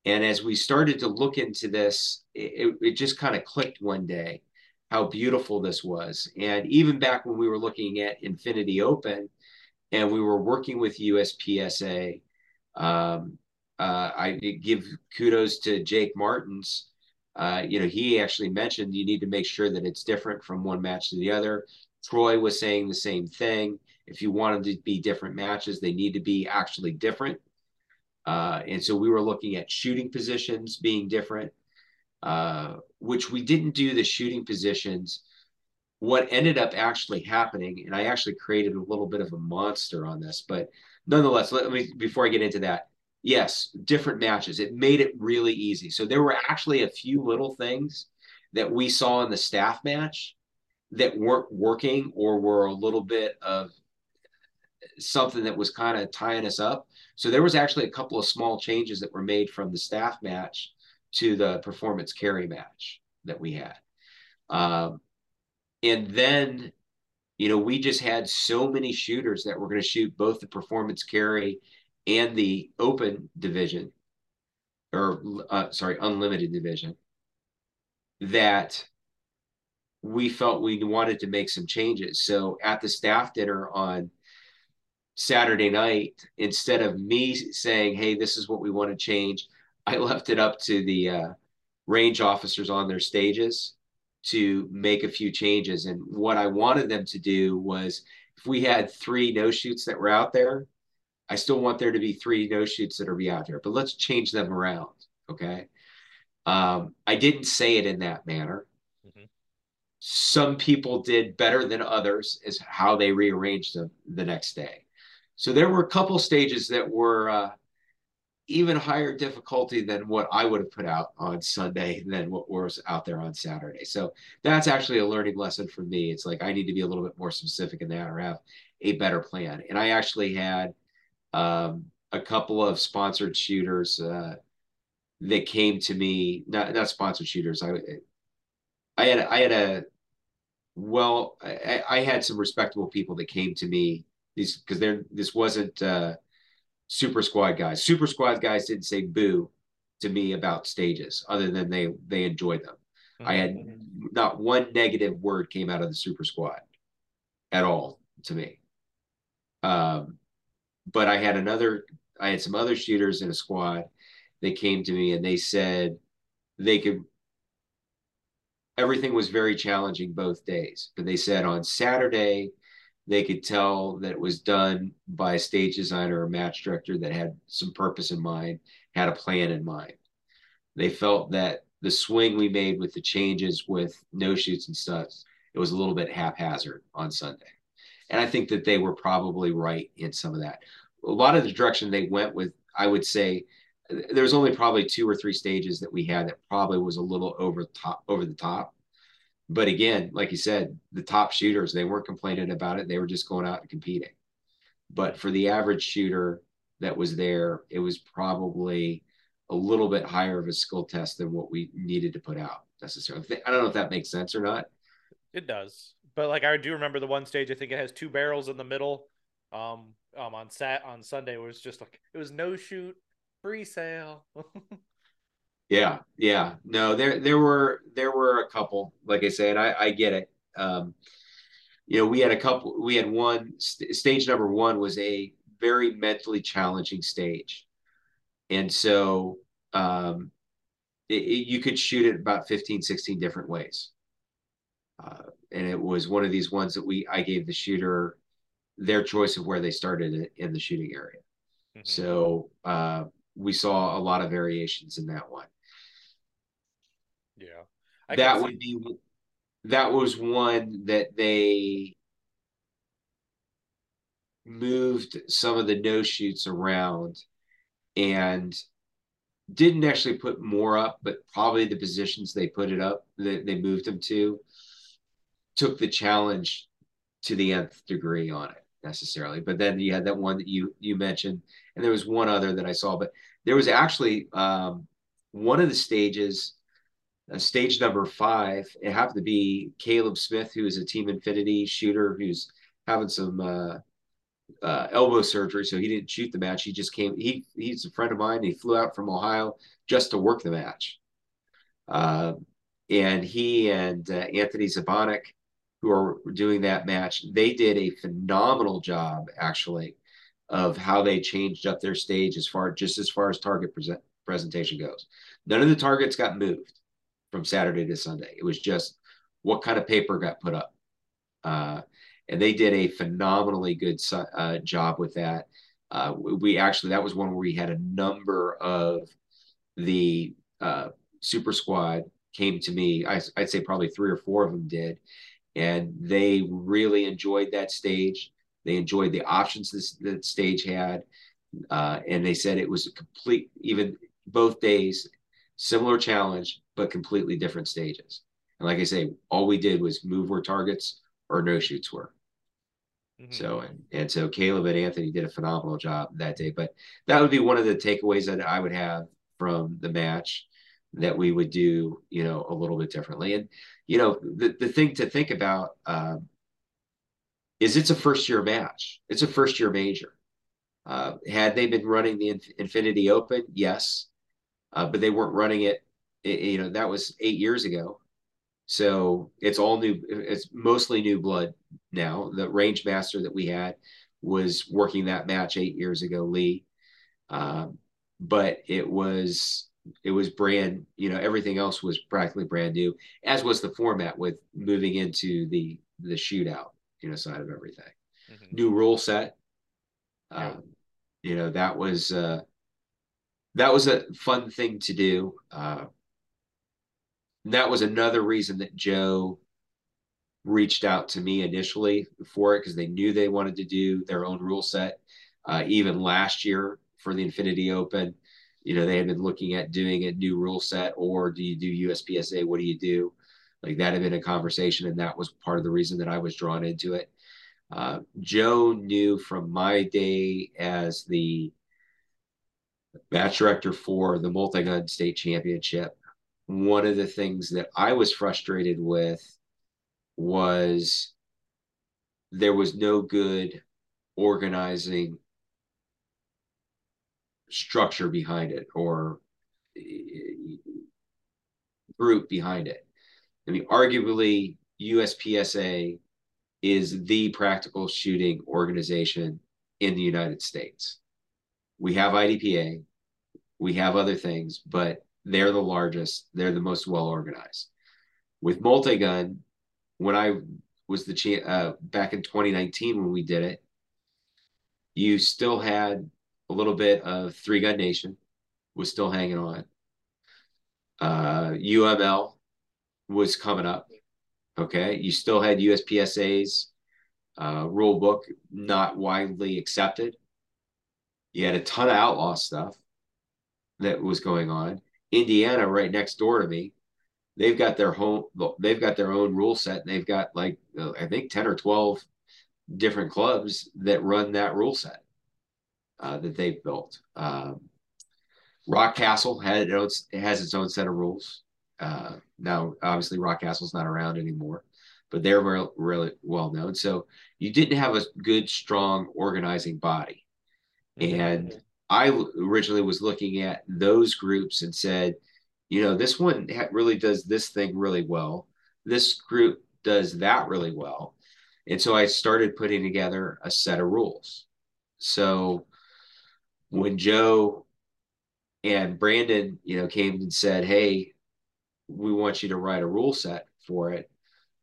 And as we started to look into this, it, it just kind of clicked one day how beautiful this was. And even back when we were looking at Infinity Open and we were working with U S P S A, um, uh, I give kudos to Jake Martins. Uh, you know, he actually mentioned you need to make sure that it's different from one match to the other. Troy was saying the same thing. If you want them to be different matches, they need to be actually different. Uh, and so we were looking at shooting positions being different, uh, which we didn't do the shooting positions. What ended up actually happening, and I actually created a little bit of a monster on this, but nonetheless, let me, before I get into that, yes, different matches. It made it really easy. So there were actually a few little things that we saw in the staff match that weren't working, or were a little bit of something that was kind of tying us up. So there was actually a couple of small changes that were made from the staff match to the performance carry match that we had. Um, and then, you know, we just had so many shooters that were going to shoot both the performance carry and the open division, or uh, sorry, unlimited division, that we felt we wanted to make some changes. So at the staff dinner on Saturday night, instead of me saying, hey, this is what we want to change, I left it up to the uh, range officers on their stages to make a few changes. And what I wanted them to do was, if we had three no-shoots that were out there, I still want there to be three no-shoots that are be out there, but let's change them around, okay? Um, I didn't say it in that manner. Mm-hmm. Some people did better than others is how they rearranged them the next day. So there were a couple stages that were uh, even higher difficulty than what I would have put out on Sunday than what was out there on Saturday. So that's actually a learning lesson for me. It's like I need to be a little bit more specific in that, or have a better plan. And I actually had um, a couple of sponsored shooters uh, that came to me, not, not sponsored shooters. I, I had I had a Well, I, I had some respectable people that came to me, these, because they're this wasn't uh, super squad guys. Super squad guys didn't say boo to me about stages, other than they they enjoyed them. Mm-hmm. I had not one negative word came out of the super squad at all to me. Um, but I had another, I had some other shooters in a squad. They came to me and they said they could. Everything was very challenging both days, but they said on Saturday, they could tell that it was done by a stage designer or match director that had some purpose in mind, had a plan in mind. They felt that the swing we made with the changes with no shoots and studs, it was a little bit haphazard on Sunday. And I think that they were probably right in some of that. A lot of the direction they went with, I would say, there was only probably two or three stages that we had that probably was a little over top, over the top. But again, like you said, the top shooters, they weren't complaining about it. They were just going out and competing. But for the average shooter that was there, it was probably a little bit higher of a skill test than what we needed to put out necessarily. I don't know if that makes sense or not. It does. But like, I do remember the one stage, I think it has two barrels in the middle. Um, um on sat on Sunday was just like, it was no shoot. Pre-sale. yeah, yeah. No, there there were there were a couple. Like I said, I, I get it. Um, you know, we had a couple. We had one st- stage number one was a very mentally challenging stage, and so um, it, it, you could shoot it about fifteen, sixteen different ways. Uh, and it was one of these ones that we I gave the shooter their choice of where they started in, in the shooting area. Mm-hmm. So. Uh, We saw a lot of variations in that one. Yeah. I that would see. be, that was one that they, moved some of the no shoots around and didn't actually put more up, but probably the positions they put it up, they, they moved them to, took the challenge to the nth degree on it necessarily. But then you had that one that you, you mentioned, and there was one other that I saw, but there was actually um, one of the stages, uh, stage number five, it happened to be Caleb Smith, who is a Team Infinity shooter, who's having some uh, uh, elbow surgery. So he didn't shoot the match. He just came, he he's a friend of mine. He flew out from Ohio just to work the match. Uh, and he and uh, Anthony Zabonik, who are doing that match, they did a phenomenal job actually of how they changed up their stage as far, just as far as target present, presentation goes. None of the targets got moved from Saturday to Sunday. It was just what kind of paper got put up. Uh, And they did a phenomenally good uh, job with that. Uh, we actually, that was one where we had a number of the uh, Super Squad came to me. I, I'd say probably three or four of them did. And they really enjoyed that stage. They enjoyed the options this, that stage had. Uh, and they said it was a complete, even both days, similar challenge, but completely different stages. And like I say, all we did was move where targets or no shoots were. Mm-hmm. So, and, and so Caleb and Anthony did a phenomenal job that day, but that would be one of the takeaways that I would have from the match that we would do, you know, a little bit differently. And, you know, the, the thing to think about um, is it's a first year match. It's a first year major. Uh, had they been running the Inf- Infinity Open? Yes. Uh, but they weren't running it, it, you know, that was eight years ago. So it's all new. It's mostly new blood now. The range master that we had was working that match eight years ago, Lee. Um, but it was it was brand. You know, everything else was practically brand new, as was the format with moving into the the shootout. You know, side of everything, mm-hmm. New rule set. Yeah. Um, you know, that was uh, that was a fun thing to do. Uh, That was another reason that Joe reached out to me initially for it, because they knew they wanted to do their own rule set. Uh, even last year for the Infinity Open, you know, they had been looking at doing a new rule set, or do you do U S P S A? What do you do? Like, that had been a conversation, and that was part of the reason that I was drawn into it. Uh, Joe knew from my day as the match director for the Multi-Gun State Championship, one of the things that I was frustrated with was there was no good organizing structure behind it or group behind it. I mean, arguably, U S P S A is the practical shooting organization in the United States. We have I D P A, we have other things, but they're the largest. They're the most well-organized. With Multi-Gun, when I was the cha- uh, back in twenty nineteen when we did it, you still had a little bit of Three Gun Nation was still hanging on. Uh, U M L was coming up. Okay. You still had U S P S A's uh, rule book, not widely accepted. You had a ton of outlaw stuff that was going on. Indiana, right next door to me, they've got their home, they've got their own rule set, and they've got like uh, I think ten or twelve different clubs that run that rule set uh, that they've built. Um, Rock Castle had it, it has its own set of rules. Uh, now, obviously, Rock Castle's not around anymore, but they're re- really well known. So you didn't have a good, strong organizing body, and. Mm-hmm. I originally was looking at those groups and said, you know, this one really does this thing really well. This group does that really well. And so I started putting together a set of rules. So when Joe and Brandon, you know, came and said, hey, we want you to write a rule set for it.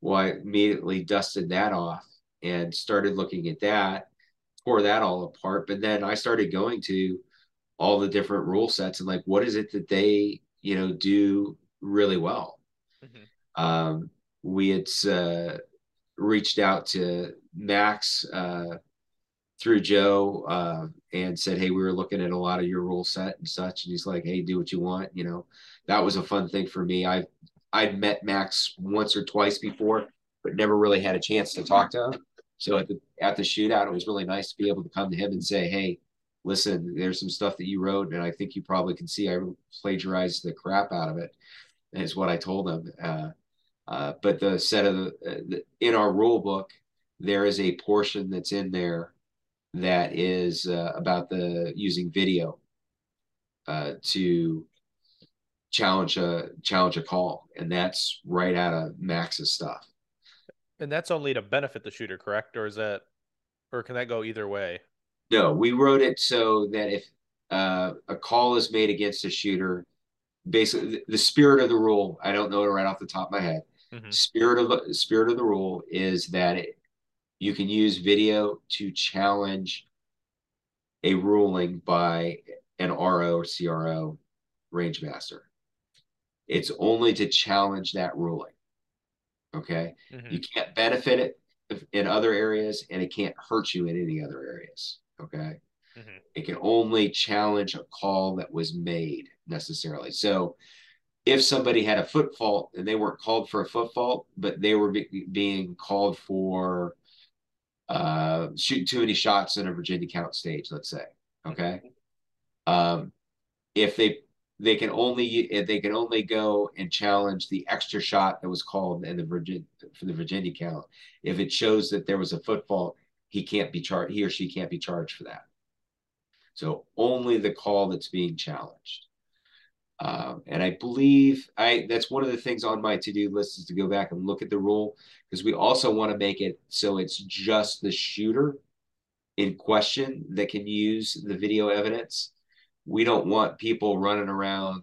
Well, I immediately dusted that off and started looking at that. Tore that all apart, but then I started going to all the different rule sets and like, what is it that they, you know, do really well? Mm-hmm. Um, we had uh, reached out to Max uh, through Joe uh, and said, hey, we were looking at a lot of your rule set and such. And he's like, hey, do what you want. You know, that was a fun thing for me. I've, I'd met Max once or twice before, but never really had a chance to talk to him. So at the, at the shootout, it was really nice to be able to come to him and say, hey, listen, there's some stuff that you wrote, and I think you probably can see I plagiarized the crap out of it, is what I told him. Uh, uh, but the set of, the, uh, the, in our rule book, there is a portion that's in there that is uh, about the using video uh, to challenge a challenge a call, and that's right out of Max's stuff. And that's only to benefit the shooter, correct? Or is that, or can that go either way? No, we wrote it so that if uh, a call is made against a shooter, basically the, the spirit of the rule, I don't know it right off the top of my head. Mm-hmm. Spirit of spirit of the rule is that it, you can use video to challenge a ruling by an R O or C R O, range master. It's only to challenge that ruling. Okay. Mm-hmm. You can't benefit it in other areas, and it can't hurt you in any other areas. Okay. Mm-hmm. It can only challenge a call that was made necessarily. So if somebody had a foot fault and they weren't called for a foot fault, but they were be being called for uh, shooting too many shots in a Virginia count stage, let's say. Okay. Mm-hmm. Um, if they, They can only they can only go and challenge the extra shot that was called in the Virgin for the Virginia count. If it shows that there was a foot fault, he can't be charged. He or she can't be charged for that. So only the call that's being challenged. Um, and I believe I that's one of the things on my to-do list, is to go back and look at the rule, because we also want to make it so it's just the shooter in question that can use the video evidence. We don't want people running around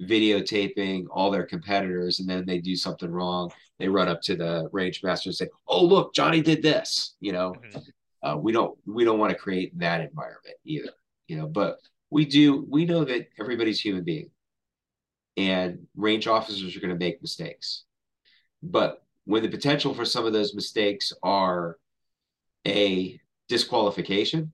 videotaping all their competitors, and then they do something wrong. They run up to the range master and say, "Oh, look, Johnny did this." You know, mm-hmm. uh, we don't we don't want to create that environment either. You know, but we do. We know that everybody's human being, and range officers are going to make mistakes. But when the potential for some of those mistakes are A, disqualification,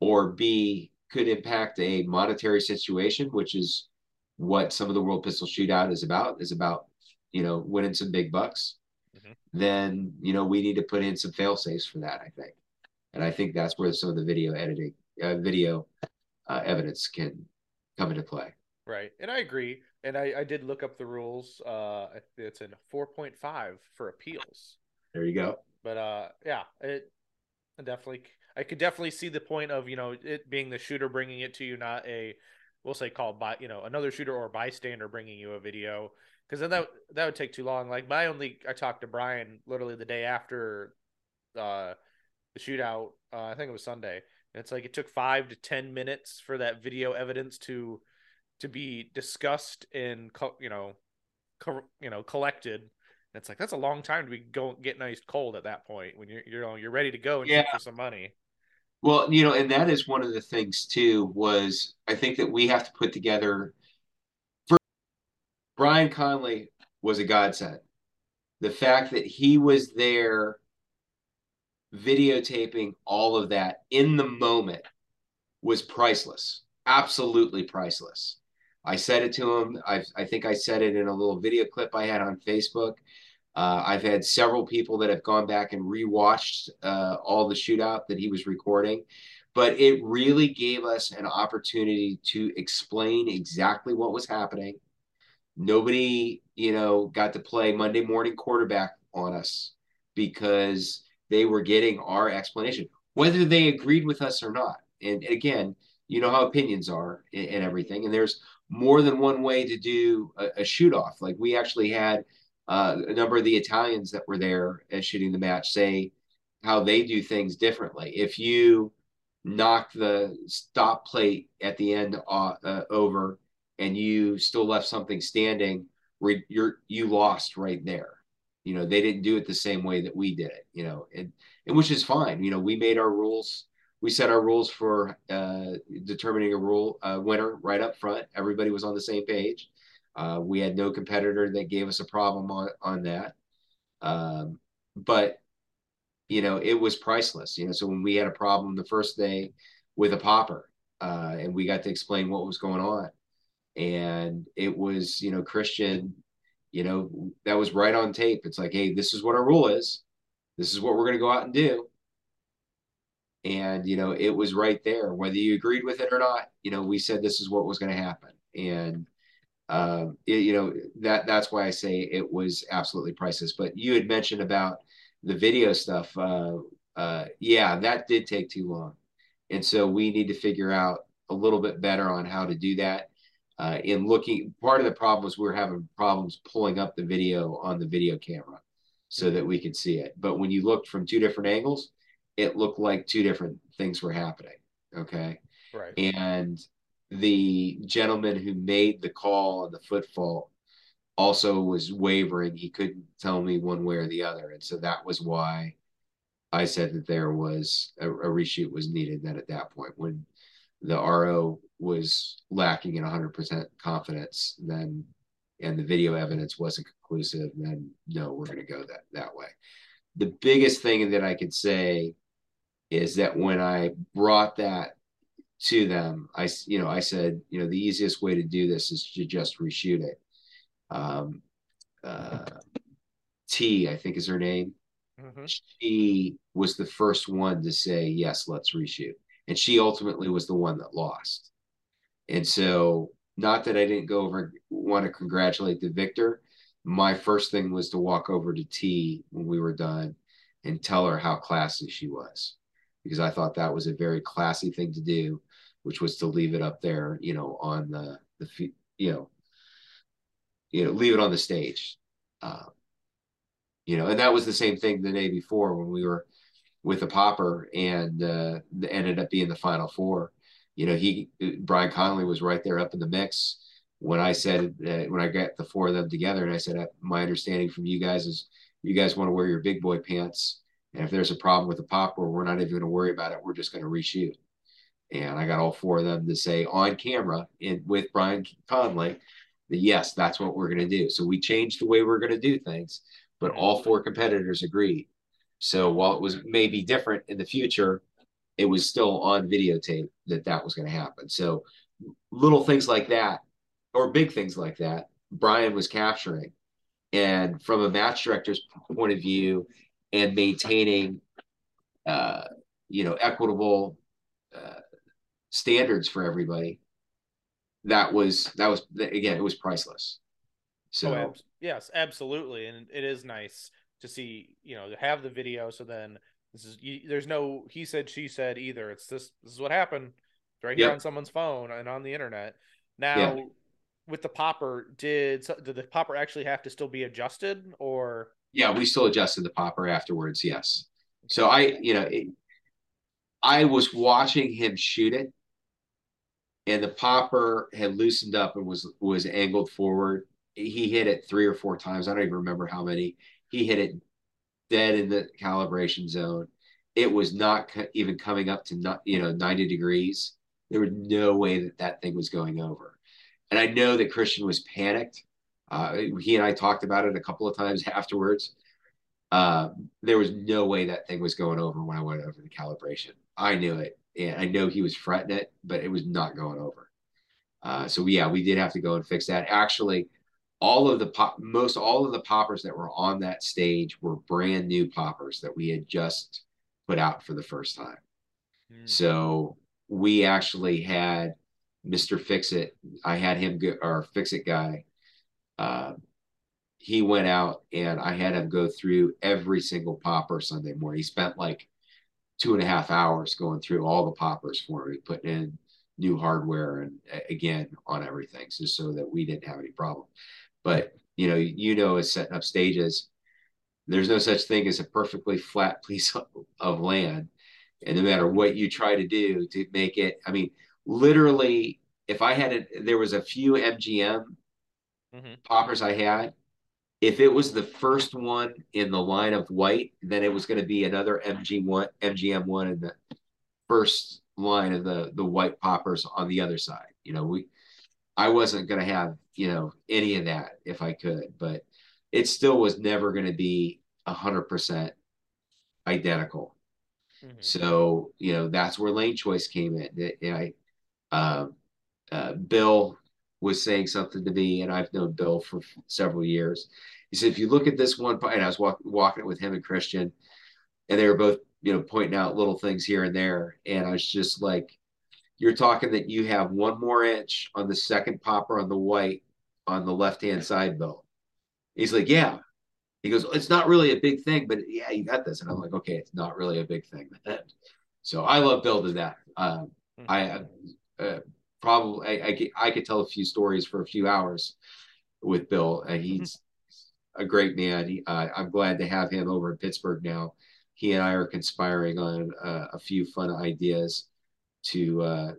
or B, could impact a monetary situation, which is what some of the World Pistol Shootout is about, is about, you know, winning some big bucks, mm-hmm. then, you know, we need to put in some fail safes for that, I think. And I think that's where some of the video editing, uh, video uh, evidence can come into play. Right. And I agree. And I, I did look up the rules. Uh, it's in four point five for appeals. There you go. But uh, yeah, it definitely... I could definitely see the point of, you know, it being the shooter bringing it to you, not a, we'll say called by, you know, another shooter or bystander bringing you a video, because then that that would take too long. Like my only, I talked to Brian literally the day after uh, the shootout. Uh, I think it was Sunday. And it's like it took five to ten minutes for that video evidence to to be discussed and co you know co you know collected. And it's like that's a long time to be going getting ice cold at that point when you're you know you're ready to go and yeah. shoot for some money. Well, you know, and that is one of the things, too, was I think that we have to put together. Brian Conley was a godsend. The fact that he was there videotaping all of that in the moment was priceless, absolutely priceless. I said it to him. I've, I think I said it in a little video clip I had on Facebook. Uh, I've had several people that have gone back and rewatched uh, all the shootout that he was recording, but it really gave us an opportunity to explain exactly what was happening. Nobody, you know, got to play Monday morning quarterback on us because they were getting our explanation, whether they agreed with us or not. And again, you know how opinions are and, and everything. And there's more than one way to do a, a shoot off. Like we actually had Uh, a number of the Italians that were there and shooting the match say how they do things differently. If you knock the stop plate at the end uh, uh, over and you still left something standing, re you're, you lost right there. You know, they didn't do it the same way that we did it, you know, and, and which is fine. You know, we made our rules. We set our rules for uh, determining a rule uh, winner right up front. Everybody was on the same page. Uh, we had no competitor that gave us a problem on, on that. Um, but you know, it was priceless. You know, so when we had a problem the first day with a popper, uh, and we got to explain what was going on, and it was, you know, Christian, you know, that was right on tape. It's like, hey, this is what our rule is. This is what we're going to go out and do. And, you know, it was right there, whether you agreed with it or not. You know, we said this is what was going to happen. And, um, it, you know, that that's why I say it was absolutely priceless. But you had mentioned about the video stuff. Uh, uh, yeah, that did take too long. And so we need to figure out a little bit better on how to do that. Uh, in looking, part of the problem was we were having problems pulling up the video on the video camera so that we could see it. But when you looked from two different angles, it looked like two different things were happening. Okay. Right. And the gentleman who made the call on the foot fault also was wavering. He couldn't tell me one way or the other. And so that was why I said that there was a, a reshoot was needed then at that point. When the R O was lacking in one hundred percent confidence, then, and the video evidence wasn't conclusive, then no, we're going to go that, that way. The biggest thing that I could say is that when I brought that to them, I, you know, I said, you know, the easiest way to do this is to just reshoot it. Um, uh, T, I think is her name. Mm-hmm. She was the first one to say, yes, let's reshoot. And she ultimately was the one that lost. And so, not that I didn't go over, want to congratulate the victor. My first thing was to walk over to T when we were done and tell her how classy she was, because I thought that was a very classy thing to do, which was to leave it up there, you know, on the, the you know, you know, leave it on the stage. Um, you know, and that was the same thing the day before when we were with a popper and uh, ended up being the Final Four. You know, he, Brian Conley was right there up in the mix. When I said, uh, when I got the four of them together and I said, my understanding from you guys is you guys want to wear your big boy pants. And if there's a problem with the popper, we're not even going to worry about it. We're just going to reshoot. And I got all four of them to say on camera in, with Brian Conley, that yes, that's what we're going to do. So we changed the way we're going to do things, but all four competitors agreed. So while it was maybe different in the future, it was still on videotape that that was going to happen. So little things like that, or big things like that, Brian was capturing. And from a match director's point of view and maintaining, uh, you know, equitable uh, standards for everybody, that was, that was, again, it was priceless. So, oh, ab- yes, absolutely. And it is nice to see, you know, to have the video. So then this is, you, there's no, he said, she said either. It's this, this is what happened right here, yep, on someone's phone and on the internet. Now, yeah. With the popper, did, did the popper actually have to still be adjusted, or? Yeah, we still adjusted the popper afterwards. Yes. So I, you know, it, I was watching him shoot it, and the popper had loosened up and was, was angled forward. He hit it three or four times. I don't even remember how many. He hit it dead in the calibration zone. It was not co- even coming up to not, you know, ninety degrees. There was no way that that thing was going over. And I know that Christian was panicked. Uh, he and I talked about it a couple of times afterwards. Uh, there was no way that thing was going over when I went over the calibration. I knew it. And I know he was fretting it, but it was not going over. Uh, so, yeah, we did have to go and fix that. Actually, all of the pop, most all of the poppers that were on that stage were brand new poppers that we had just put out for the first time. Mm. So we actually had Mister Fix-It. I had him go, our Fix-It guy. Uh, he went out and I had him go through every single popper Sunday morning. He spent like two and a half hours going through all the poppers for me, putting in new hardware and again on everything, so, so that we didn't have any problem. But, you know, you know, is setting up stages. There's no such thing as a perfectly flat piece of, of land. And no matter what you try to do to make it, I mean, literally, if I had it, there was a few M G M mm-hmm. poppers I had. If it was the first one in the line of white, then it was going to be another M G one, M G M one in the first line of the the white poppers on the other side. You know, we, I wasn't going to have, you know, any of that if I could, but it still was never going to be a hundred percent identical. Mm-hmm. So, you know, that's where lane choice came in. I, uh, uh, Bill was saying something to me, and I've known Bill for several years. He said, if you look at this one, and I was walk, walking it with him and Christian, and they were both, you know, pointing out little things here and there. And I was just like, you're talking that you have one more inch on the second popper on the white on the left-hand side, Bill. He's like, yeah. He goes, it's not really a big thing, but yeah, you got this. And I'm like, okay, it's not really a big thing. So I love Bill to that. Um, mm-hmm. I uh, probably, I, I, I could tell a few stories for a few hours with Bill. Uh, he's mm-hmm. a great man. He, uh, I'm glad to have him over in Pittsburgh now. He and I are conspiring on uh, a few fun ideas to uh,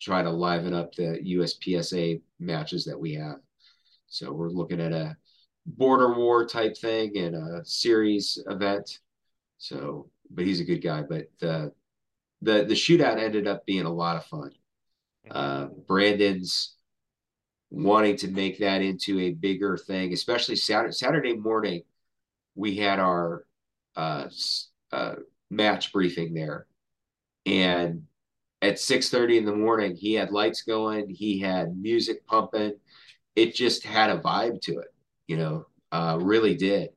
try to liven up the U S P S A matches that we have. So we're looking at a border war type thing and a series event. So, but he's a good guy. But uh, the the shootout ended up being a lot of fun. Uh, Brandon's wanting to make that into a bigger thing, especially Saturday, Saturday morning. We had our uh, uh, match briefing there, and at six thirty in the morning, he had lights going, he had music pumping. It just had a vibe to it, you know, uh, really did.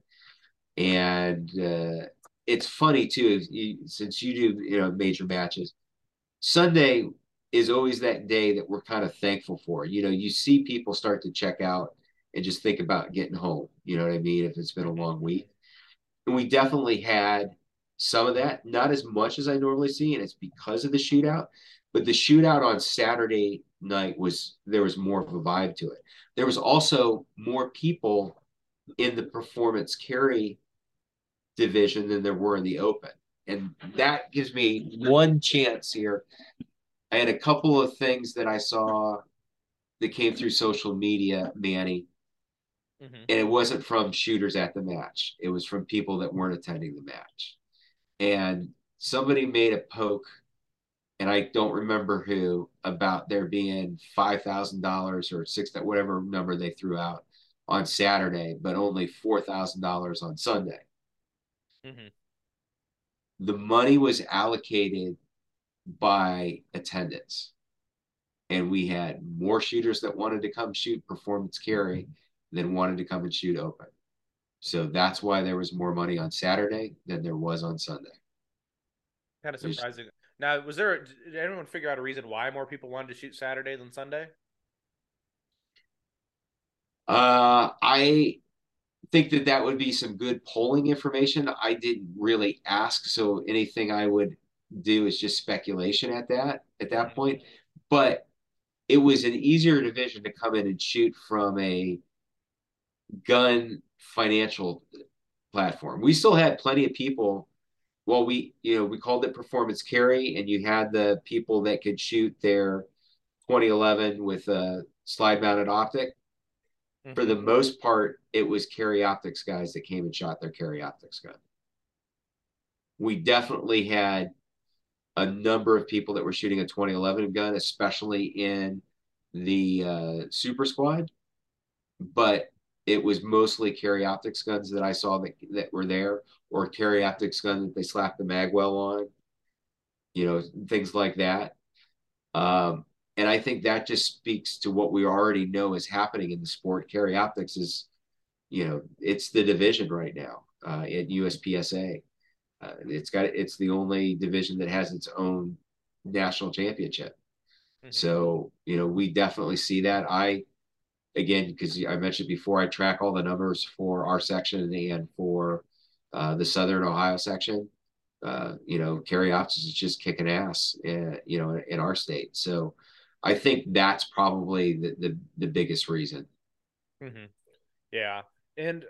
And uh, it's funny, too, you, since you do, you know, major matches, Sunday is always that day that we're kind of thankful for. You know, you see people start to check out and just think about getting home, you know what I mean, if it's been a long week. And we definitely had some of that, not as much as I normally see, and it's because of the shootout. But the shootout on Saturday night was, there was more of a vibe to it. There was also more people in the performance carry division than there were in the open. And that gives me one chance here. I had a couple of things that I saw that came through social media, Manny, mm-hmm. and it wasn't from shooters at the match. It was from people that weren't attending the match. And somebody made a poke, and I don't remember who, about there being five thousand dollars or six, that whatever number they threw out on Saturday, but only four thousand dollars on Sunday. Mm-hmm. The money was allocated by attendance. And we had more shooters that wanted to come shoot performance carry than wanted to come and shoot open. So that's why there was more money on Saturday than there was on Sunday. Kind of surprising. Now, was there, did anyone figure out a reason why more people wanted to shoot Saturday than Sunday? Uh, I think that that would be some good polling information. I didn't really ask, so anything I would do is just speculation at that, at that point. But it was an easier division to come in and shoot from a gun financial platform. We still had plenty of people. Well, we, you know, we called it performance carry, and you had the people that could shoot their twenty eleven with a slide mounted optic. Mm-hmm. For the most part, it was carry optics guys that came and shot their carry optics gun. We definitely had a number of people that were shooting a twenty eleven gun, especially in the uh, super squad, but it was mostly carry optics guns that I saw that, that were there, or carry optics gun that they slapped the magwell on, you know, things like that. Um, and I think that just speaks to what we already know is happening in the sport. Carry optics is, you know, it's the division right now uh, at U S P S A. Uh, it's got, it's the only division that has its own national championship. Mm-hmm. So, you know, we definitely see that. I, Again, because I mentioned before, I track all the numbers for our section and for uh, the Southern Ohio section. Uh, you know, carry ops is just kicking ass, in, you know, in our state. So I think that's probably the the, the biggest reason. Mm-hmm. Yeah. And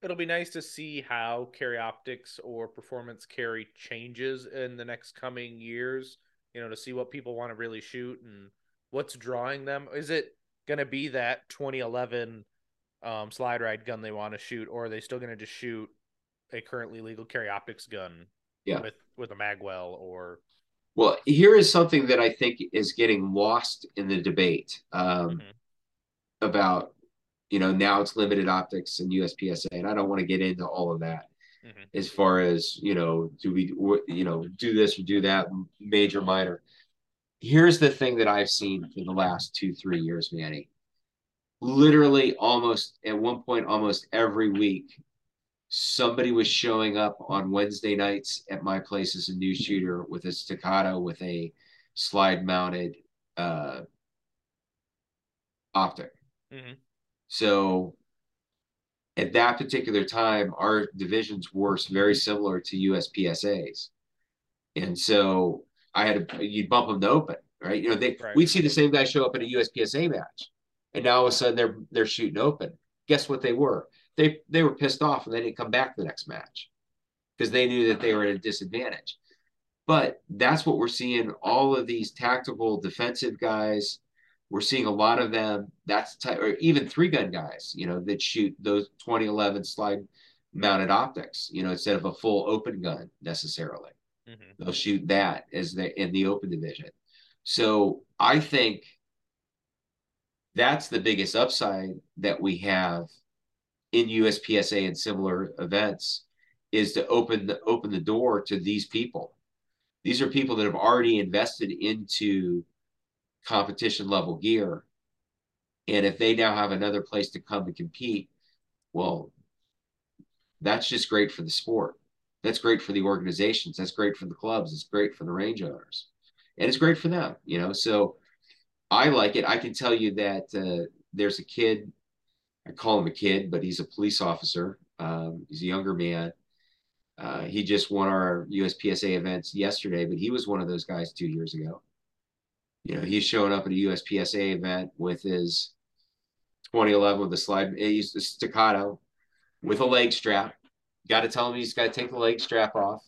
it'll be nice to see how carry optics or performance carry changes in the next coming years, you know, to see what people want to really shoot and what's drawing them. Is it going to be that twenty eleven um, slide ride gun they want to shoot, or are they still going to just shoot a currently legal carry optics gun yeah. with, with a magwell or... Well, here is something that I think is getting lost in the debate um, mm-hmm. about, you know, now it's limited optics and U S P S A, and I don't want to get into all of that. mm-hmm. as far as, you know, do we, you know, do this or do that, major, minor. Here's the thing that I've seen for the last two, three years, Manny. Literally almost at one point, almost every week, somebody was showing up on Wednesday nights at my place as a new shooter with a Staccato with a slide mounted uh, optic. Mm-hmm. So at that particular time, our divisions were very similar to U S P S As. And so I had to, you'd bump them to open, right? You know, they, right. we'd see the same guy show up in a U S P S A match. And now all of a sudden they're, they're shooting open. Guess what they were? They, they were pissed off and they didn't come back the next match because they knew that they were at a disadvantage. But that's what we're seeing. All of these tactical defensive guys, we're seeing a lot of them. That's the type, or even three gun guys, you know, that shoot those twenty eleven slide mounted optics, you know, instead of a full open gun necessarily. Mm-hmm. They'll shoot that as they in the open division. So I think that's the biggest upside that we have in U S P S A and similar events, is to open the open the door to these people. These are people that have already invested into competition level gear. And if they now have another place to come and compete, well, that's just great for the sport. That's great for the organizations. That's great for the clubs. It's great for the range owners. And it's great for them, you know? So I like it. I can tell you that uh, there's a kid, I call him a kid, but he's a police officer. Um, he's a younger man. Uh, he just won our U S P S A events yesterday, but he was one of those guys two years ago. You know, he's showing up at a U S P S A event with his twenty eleven with a slide, he's a Staccato with a leg strap. Got to tell him he's got to take the leg strap off,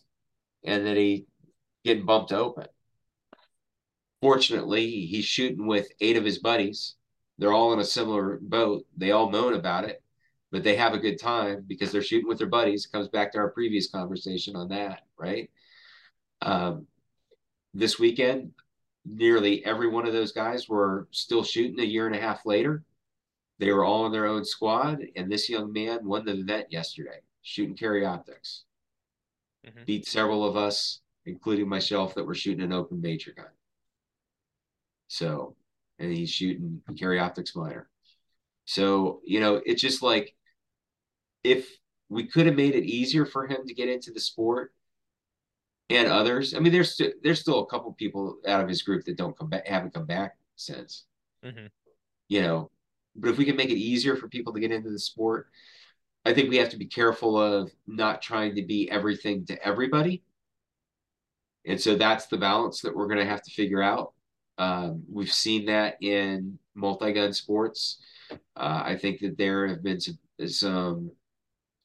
and then he getting bumped open. Fortunately, he's shooting with eight of his buddies. They're all in a similar boat. They all moan about it, but they have a good time because they're shooting with their buddies. It comes back to our previous conversation on that, right? Um, this weekend, nearly every one of those guys were still shooting a year and a half later. They were all in their own squad, and this young man won the event yesterday, shooting carry optics. Mm-hmm. Beat several of us, including myself, that were shooting an open major gun. So... and he's shooting carry optics minor. So, you know, it's just like, if we could have made it easier for him to get into the sport and others, I mean, there's, st there's still a couple people out of his group that don't come back, haven't come back since, mm-hmm. you know, but if we can make it easier for people to get into the sport, I think we have to be careful of not trying to be everything to everybody. And so that's the balance that we're going to have to figure out. Um, we've seen that in multi-gun sports. Uh, I think that there have been some, some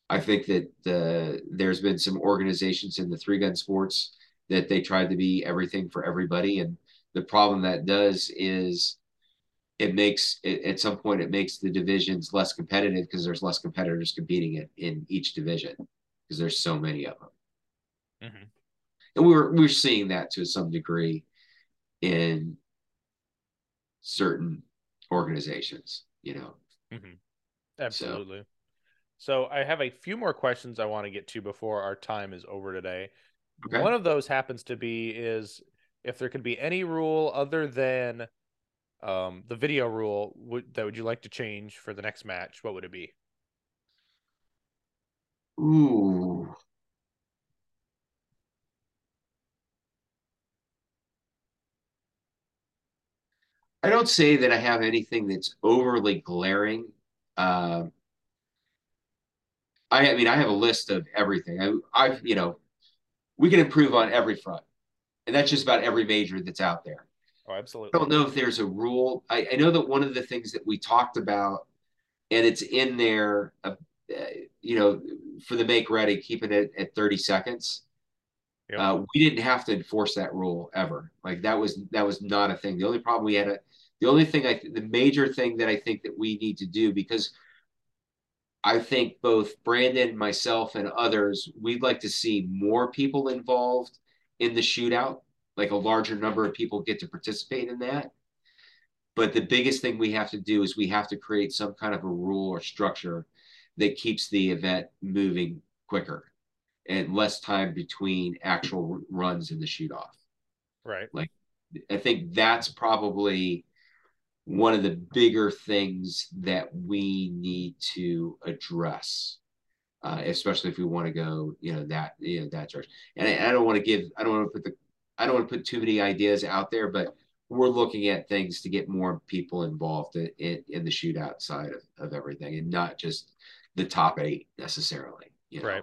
I think that the, there's been some organizations in the three-gun sports that they tried to be everything for everybody. And the problem that does is it makes, it, at some point, it makes the divisions less competitive because there's less competitors competing in, in each division because there's so many of them. Mm-hmm. And we're, we're seeing that to some degree in certain organizations, you know. Mm-hmm. Absolutely. So. so I have a few more questions I want to get to before our time is over today. Okay. One of those happens to be is if there could be any rule other than um, the video rule would, that would you like to change for the next match, what would it be? Ooh. I don't say that I have anything that's overly glaring. Uh, I, I mean, I have a list of everything. I, I've, you know, we can improve on every front, and that's just about every major that's out there. Oh, absolutely. I don't know if there's a rule. I, I know that one of the things that we talked about, and it's in there, uh, uh, you know, for the make ready, keeping it at thirty seconds. Yep. Uh, we didn't have to enforce that rule ever. Like that was, that was not a thing. The only problem we had a, the only thing I, th the major thing that I think that we need to do, because I think both Brandon, myself and others, we'd like to see more people involved in the shootout, like a larger number of people get to participate in that. But the biggest thing we have to do is we have to create some kind of a rule or structure that keeps the event moving quicker. and less time between actual runs in the shoot off. Right. Like, I think that's probably one of the bigger things that we need to address, uh, especially if we want to go, you know, that, you know, that direction. And I, I don't want to give, I don't want to put the, I don't want to put too many ideas out there, but we're looking at things to get more people involved in, in, in the shootout side of, of everything, and not just the top eight necessarily, you know? Right.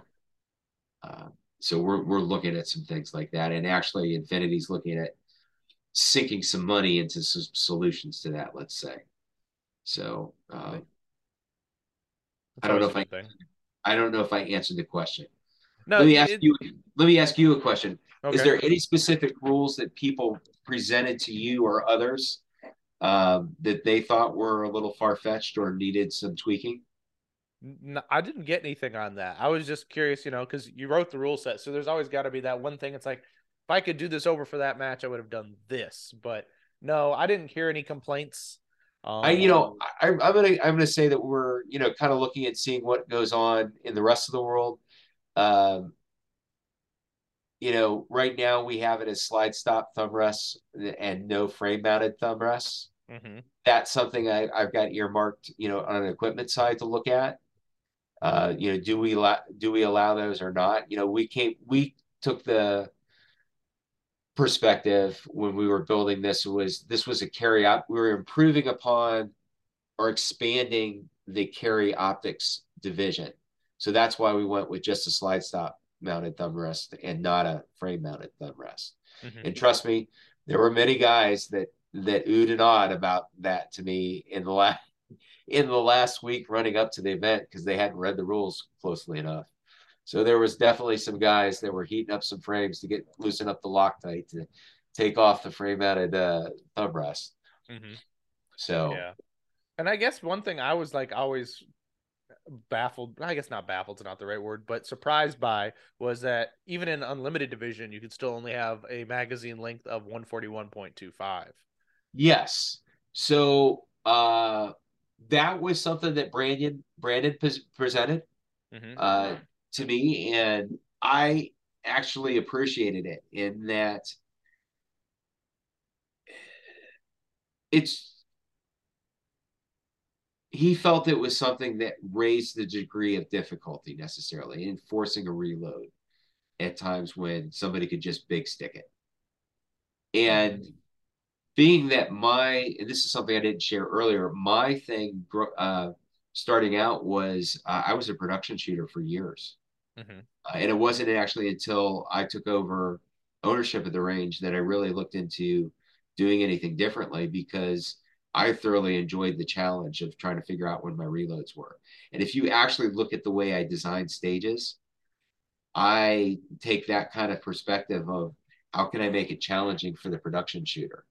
Uh, so we're, we're looking at some things like that. And actually Infinity's looking at sinking some money into some solutions to that, let's say. So um, I don't know if I, thing. I don't know if I answered the question. No, let me ask it, you, let me ask you a question. Okay. Is there any specific rules that people presented to you or others uh, that they thought were a little far-fetched or needed some tweaking? No, I didn't get anything on that. I was just curious, you know, because you wrote the rule set. So there's always got to be that one thing. It's like, if I could do this over for that match, I would have done this. But no, I didn't hear any complaints. Um, I, you know, I, I'm gonna, I'm gonna say that we're, you know, kind of looking at seeing what goes on in the rest of the world. Um, you know, right now we have it as slide stop thumb rests and no frame mounted thumb rests. Mm-hmm. That's something I, I've got earmarked, you know, on an equipment side to look at. Uh, you know, do we do we allow those or not? You know, we came, we took the perspective when we were building this was this was a carry op. We were improving upon or expanding the carry optics division, so that's why we went with just a slide stop mounted thumb rest and not a frame mounted thumb rest. Mm-hmm. And trust me, there were many guys that that oohed and awed about that to me in the last in the last week running up to the event, because they hadn't read the rules closely enough. So there was definitely some guys that were heating up some frames to get loosen up the Loctite to take off the frame mounted uh, thumb rest. Mm-hmm. So, yeah. And I guess one thing I was like always baffled, I guess not baffled's not the right word, but surprised by, was that even in unlimited division, you could still only have a magazine length of one forty-one point two five. Yes. So uh, that was something that Brandon, Brandon pre- presented. Mm-hmm. Uh, to me, and I actually appreciated it in that it's he felt it was something that raised the degree of difficulty necessarily in forcing a reload at times when somebody could just big stick it. And being that my, and this is something I didn't share earlier, my thing uh, starting out was uh, I was a production shooter for years. Mm-hmm. Uh, and it wasn't actually until I took over ownership of the range that I really looked into doing anything differently, because I thoroughly enjoyed the challenge of trying to figure out when my reloads were. And if you actually look at the way I design stages, I take that kind of perspective of how can I make it challenging for the production shooter?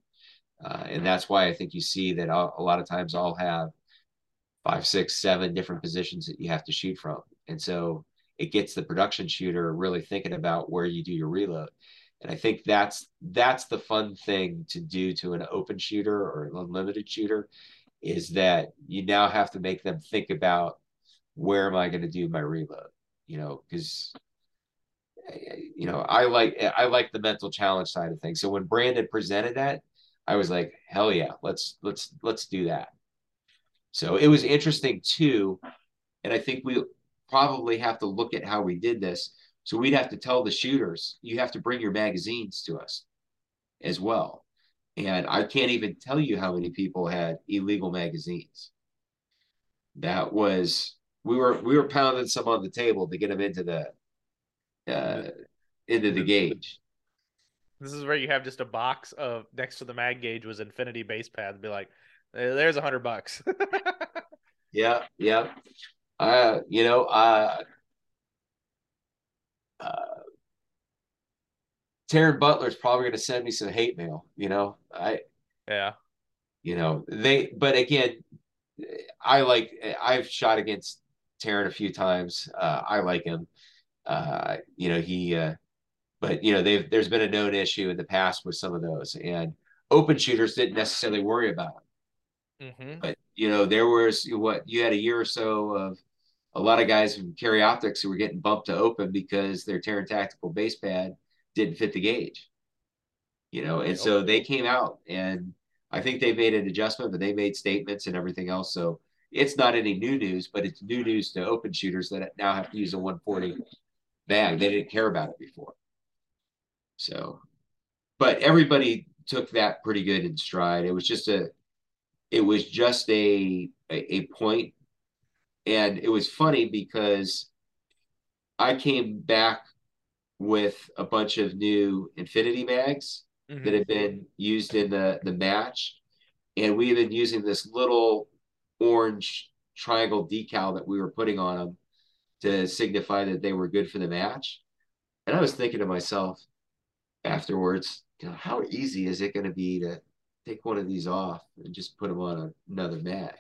Uh, and that's why I think you see that I'll, a lot of times I'll have five, six, seven different positions that you have to shoot from. And so it gets the production shooter really thinking about where you do your reload. And I think that's that's the fun thing to do to an open shooter or an unlimited shooter, is that you now have to make them think about, where am I going to do my reload? You know, because, you know, I like I like the mental challenge side of things. So when Brandon presented that, I was like, hell yeah, let's let's let's do that. So it was interesting too, and I think we probably have to look at how we did this. So we'd have to tell the shooters, you have to bring your magazines to us as well. And I can't even tell you how many people had illegal magazines. That was, we were we were pounding some on the table to get them into the uh, into the gauge. This is where you have just a box of, next to the mag gauge was Infinity base pads, be like, there's a hundred bucks. Yeah. Yeah. Uh, you know, uh, uh, Taryn Butler's probably going to send me some hate mail, you know, I, yeah, you know, they, but again, I like, I've shot against Taryn a few times. Uh, I like him. Uh, you know, he, uh, but you know, they've, there's been a known issue in the past with some of those, and open shooters didn't necessarily worry about it. Mm-hmm. But, you know, there was what you had a year or so of a lot of guys from Carry Optics who were getting bumped to open because their Terran Tactical base pad didn't fit the gauge, you know, and so they came out, and I think they made an adjustment, but they made statements and everything else. So it's not any new news, but it's new news to open shooters that now have to use a one forty bag. They didn't care about it before. So, but everybody took that pretty good in stride. It was just a, it was just a, a, a point. And it was funny because I came back with a bunch of new Infinity bags mm-hmm. that had been used in the, the match. And we've been using this little orange triangle decal that we were putting on them to signify that they were good for the match. And I was thinking to myself afterwards, you know, how easy is it going to be to take one of these off and just put them on another mag?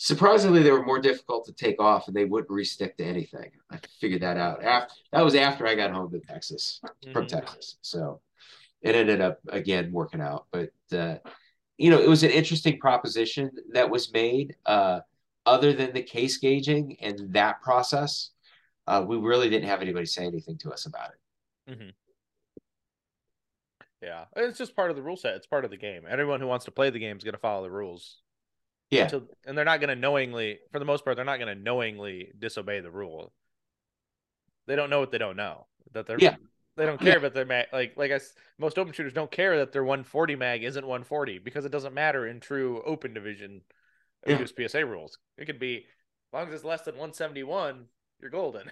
Surprisingly, they were more difficult to take off, and they wouldn't re-stick to anything. I figured that out. After, that was after I got home to Texas, mm-hmm. from Texas. So it ended up, again, working out. But, uh, you know, it was an interesting proposition that was made. Uh, other than the case gauging and that process, uh, we really didn't have anybody say anything to us about it. Mm-hmm. Yeah, it's just part of the rule set. It's part of the game. Everyone who wants to play the game is going to follow the rules. Yeah. Until, and they're not going to knowingly, for the most part, they're not going to knowingly disobey the rule. They don't know what they don't know. That they're, yeah. They don't care yeah. about their mag. Like, like I, most open shooters don't care that their one forty mag isn't one forty because it doesn't matter in true open division yeah. U S P S A rules. It could be, as long as it's less than one seventy-one, you're golden.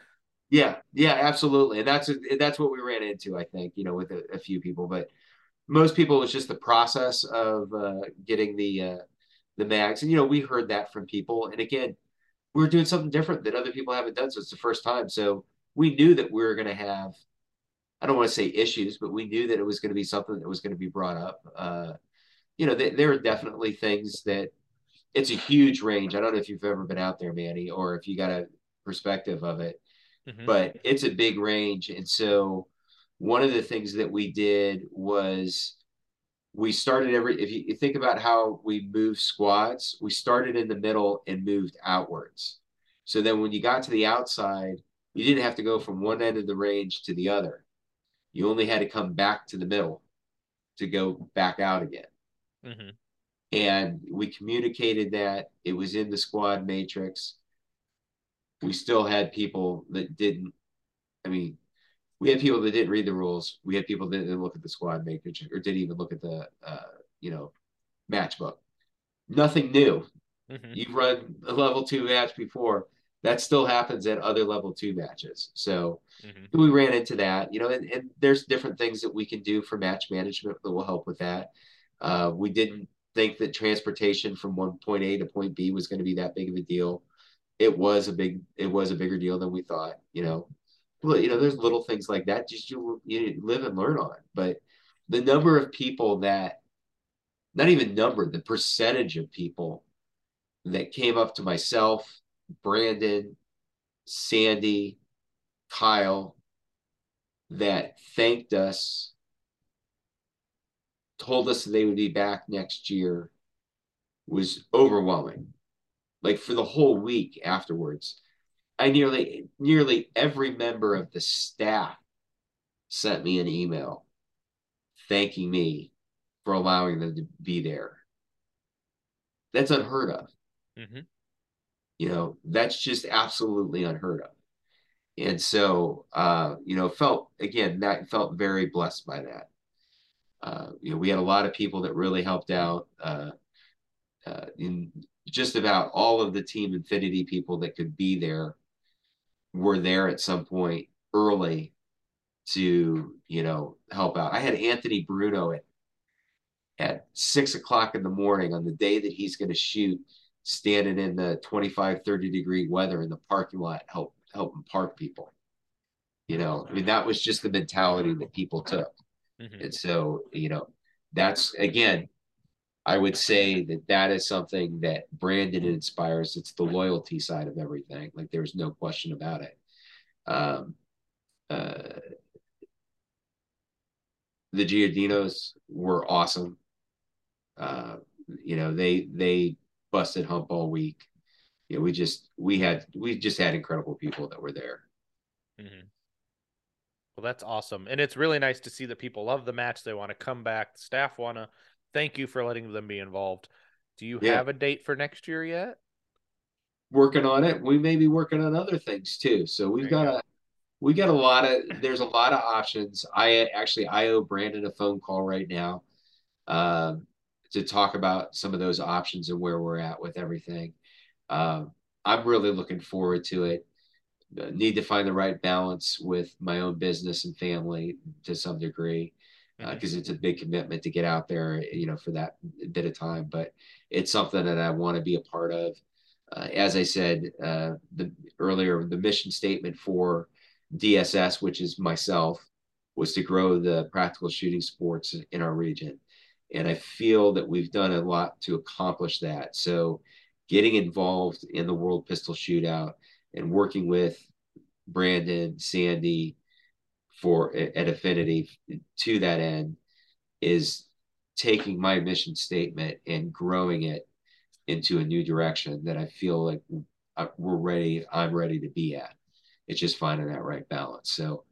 Yeah. Yeah, absolutely. And that's, that's what we ran into, I think, you know, with a, a few people, but most people, it's just the process of uh, getting the, uh, the mags. And, you know, we heard that from people. And again, we were doing something different that other people haven't done. So it's the first time. So we knew that we were going to have, I don't want to say issues, but we knew that it was going to be something that was going to be brought up. Uh, you know, th there are definitely things that it's a huge range. I don't know if you've ever been out there, Manny, or if you got a perspective of it, mm-hmm. but it's a big range. And so one of the things that we did was, we started every, if you think about how we move squads, we started in the middle and moved outwards. So then when you got to the outside, you didn't have to go from one end of the range to the other. You only had to come back to the middle to go back out again. Mm-hmm. And we communicated that. It was in the squad matrix. We still had people that didn't, I mean, we had people that didn't read the rules. We had people that didn't look at the squad matrix or didn't even look at the, uh, you know, match book. Nothing new. Mm-hmm. You've run a level two match before. That still happens at other level two matches. So mm-hmm. we ran into that, you know, and, and there's different things that we can do for match management that will help with that. Uh, we didn't think that transportation from one point A to point B was going to be that big of a deal. It was a big, it was a bigger deal than we thought, you know. You know, there's little things like that just you, you live and learn on. But the number of people that, not even number, the percentage of people that came up to myself, Brandon, Sandy, Kyle, that thanked us, told us that they would be back next year, was overwhelming. Like for the whole week afterwards. I nearly, nearly every member of the staff sent me an email thanking me for allowing them to be there. That's unheard of. Mm-hmm. You know, that's just absolutely unheard of. And so, uh, you know, felt, again, that felt very blessed by that. Uh, you know, we had a lot of people that really helped out uh, uh, in just about all of the Team Infinity people that could be there. Were there at some point early to, you know, help out. I had Anthony Bruno at, at six o'clock in the morning on the day that he's going to shoot, standing in the twenty-five, thirty degree weather in the parking lot, help, helping park people. You know, I mean, that was just the mentality that people took. Mm-hmm. And so, you know, that's, again, I would say that that is something that Brandon inspires. It's the loyalty side of everything. Like there's no question about it. Um, uh, the Giardinos were awesome. Uh, you know, they, they busted hump all week. you know, we just we had we just had incredible people that were there. Mm-hmm. Well, that's awesome, and it's really nice to see that people love the match. They want to come back. The staff want to thank you for letting them be involved. Do you yeah. have a date for next year yet? Working on it. We may be working on other things too. So we've got a we got a lot of there's a lot of options. I actually I owe Brandon a phone call right now um, to talk about some of those options and where we're at with everything. Um, I'm really looking forward to it. I need to find the right balance with my own business and family to some degree, because uh, it's a big commitment to get out there, you know, for that bit of time. But it's something that I want to be a part of. Uh, as I said uh, the, earlier, the mission statement for D S S, which is myself, was to grow the practical shooting sports in, in our region. And I feel that we've done a lot to accomplish that. So getting involved in the World Pistol Shootout and working with Brandon, Sandy, for at Affinity to that end is taking my mission statement and growing it into a new direction that I feel like we're ready. I'm ready to be at. It's just finding that right balance. So,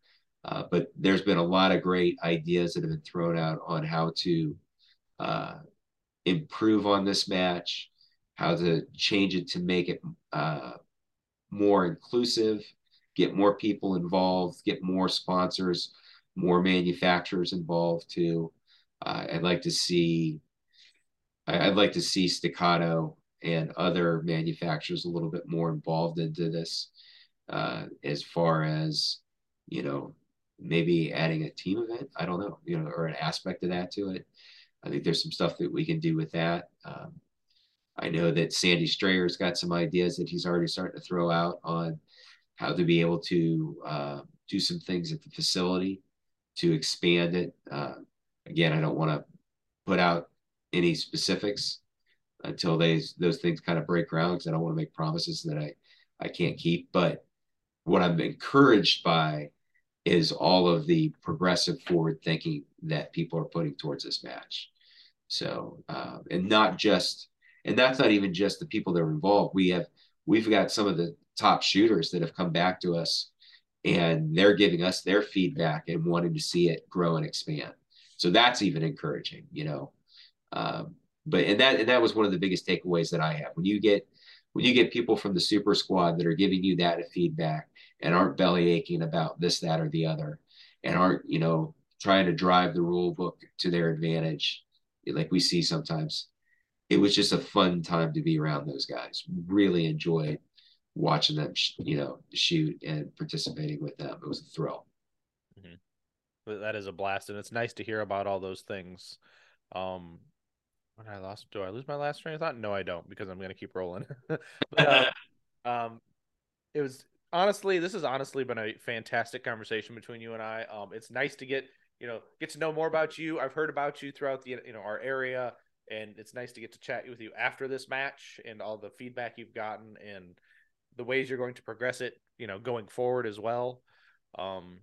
uh, but there's been a lot of great ideas that have been thrown out on how to uh, improve on this match, how to change it to make it uh, more inclusive, get more people involved, get more sponsors, more manufacturers involved too. Uh, I'd like to see, I'd like to see Staccato and other manufacturers a little bit more involved into this, uh, as far as, you know, maybe adding a team event. I don't know, you know, or an aspect of that to it. I think there's some stuff that we can do with that. Um, I know that Sandy Strayer's got some ideas that he's already starting to throw out on how to be able to uh, do some things at the facility to expand it. Uh, again, I don't want to put out any specifics until they, those things kind of break ground, because I don't want to make promises that I, I can't keep. But what I'm encouraged by is all of the progressive forward thinking that people are putting towards this match. So, uh, and not just, and that's not even just the people that are involved. We have, we've got some of the top shooters that have come back to us, and they're giving us their feedback and wanting to see it grow and expand. So that's even encouraging, you know. Um, but and that and that was one of the biggest takeaways that I have. When you get when you get people from the super squad that are giving you that feedback and aren't belly aching about this, that, or the other, and aren't, you know, trying to drive the rule book to their advantage, like we see sometimes. It was just a fun time to be around those guys. Really enjoyed watching them, you know, shoot and participating with them. It was a thrill. Mm-hmm. That is a blast, and it's nice to hear about all those things. Um, when I lost, do I lose my last train of thought? No, I don't, because I'm going to keep rolling. but, uh, um, it was honestly, this has honestly been a fantastic conversation between you and I. Um, it's nice to get, you know, get to know more about you. I've heard about you throughout the, you know, our area, and it's nice to get to chat with you after this match and all the feedback you've gotten and the ways you're going to progress it, you know, going forward as well. Um,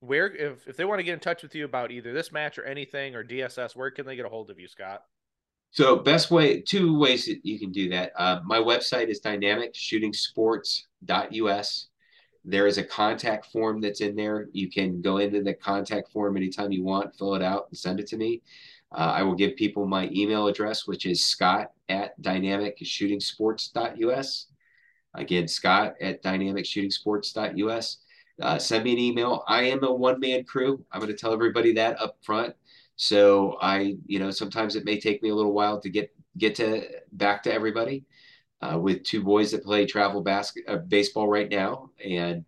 where, if, if they want to get in touch with you about either this match or anything or D S S, where can they get a hold of you, Scott? So best way, two ways that you can do that. Uh, my website is dynamic shooting sports dot U S. There is a contact form that's in there. You can go into the contact form anytime you want, fill it out and send it to me. Uh, I will give people my email address, which is scott at dynamic shooting sports dot U S. Again, scott at dynamic shooting sports dot U S. Uh, send me an email. I am a one-man crew. I'm going to tell everybody that up front. So I, you know, sometimes it may take me a little while to get get to back to everybody. Uh, with two boys that play travel basket uh, baseball right now, and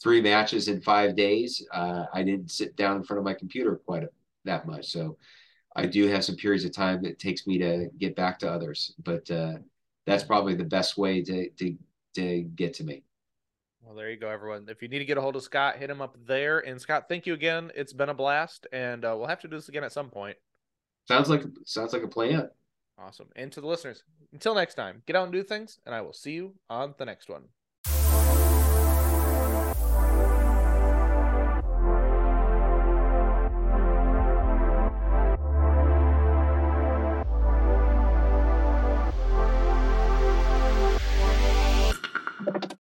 three matches in five days, uh, I didn't sit down in front of my computer quite a, that much. So I do have some periods of time that takes me to get back to others, but uh, that's probably the best way to to. to get to me. Well, there you go, everyone. If you need to get a hold of Scott, hit him up there. And Scott, thank you again. It's been a blast, and uh, we'll have to do this again at some point. Sounds like sounds like a plan. Awesome. And to the listeners, until next time, get out and do things, and I will see you on the next one.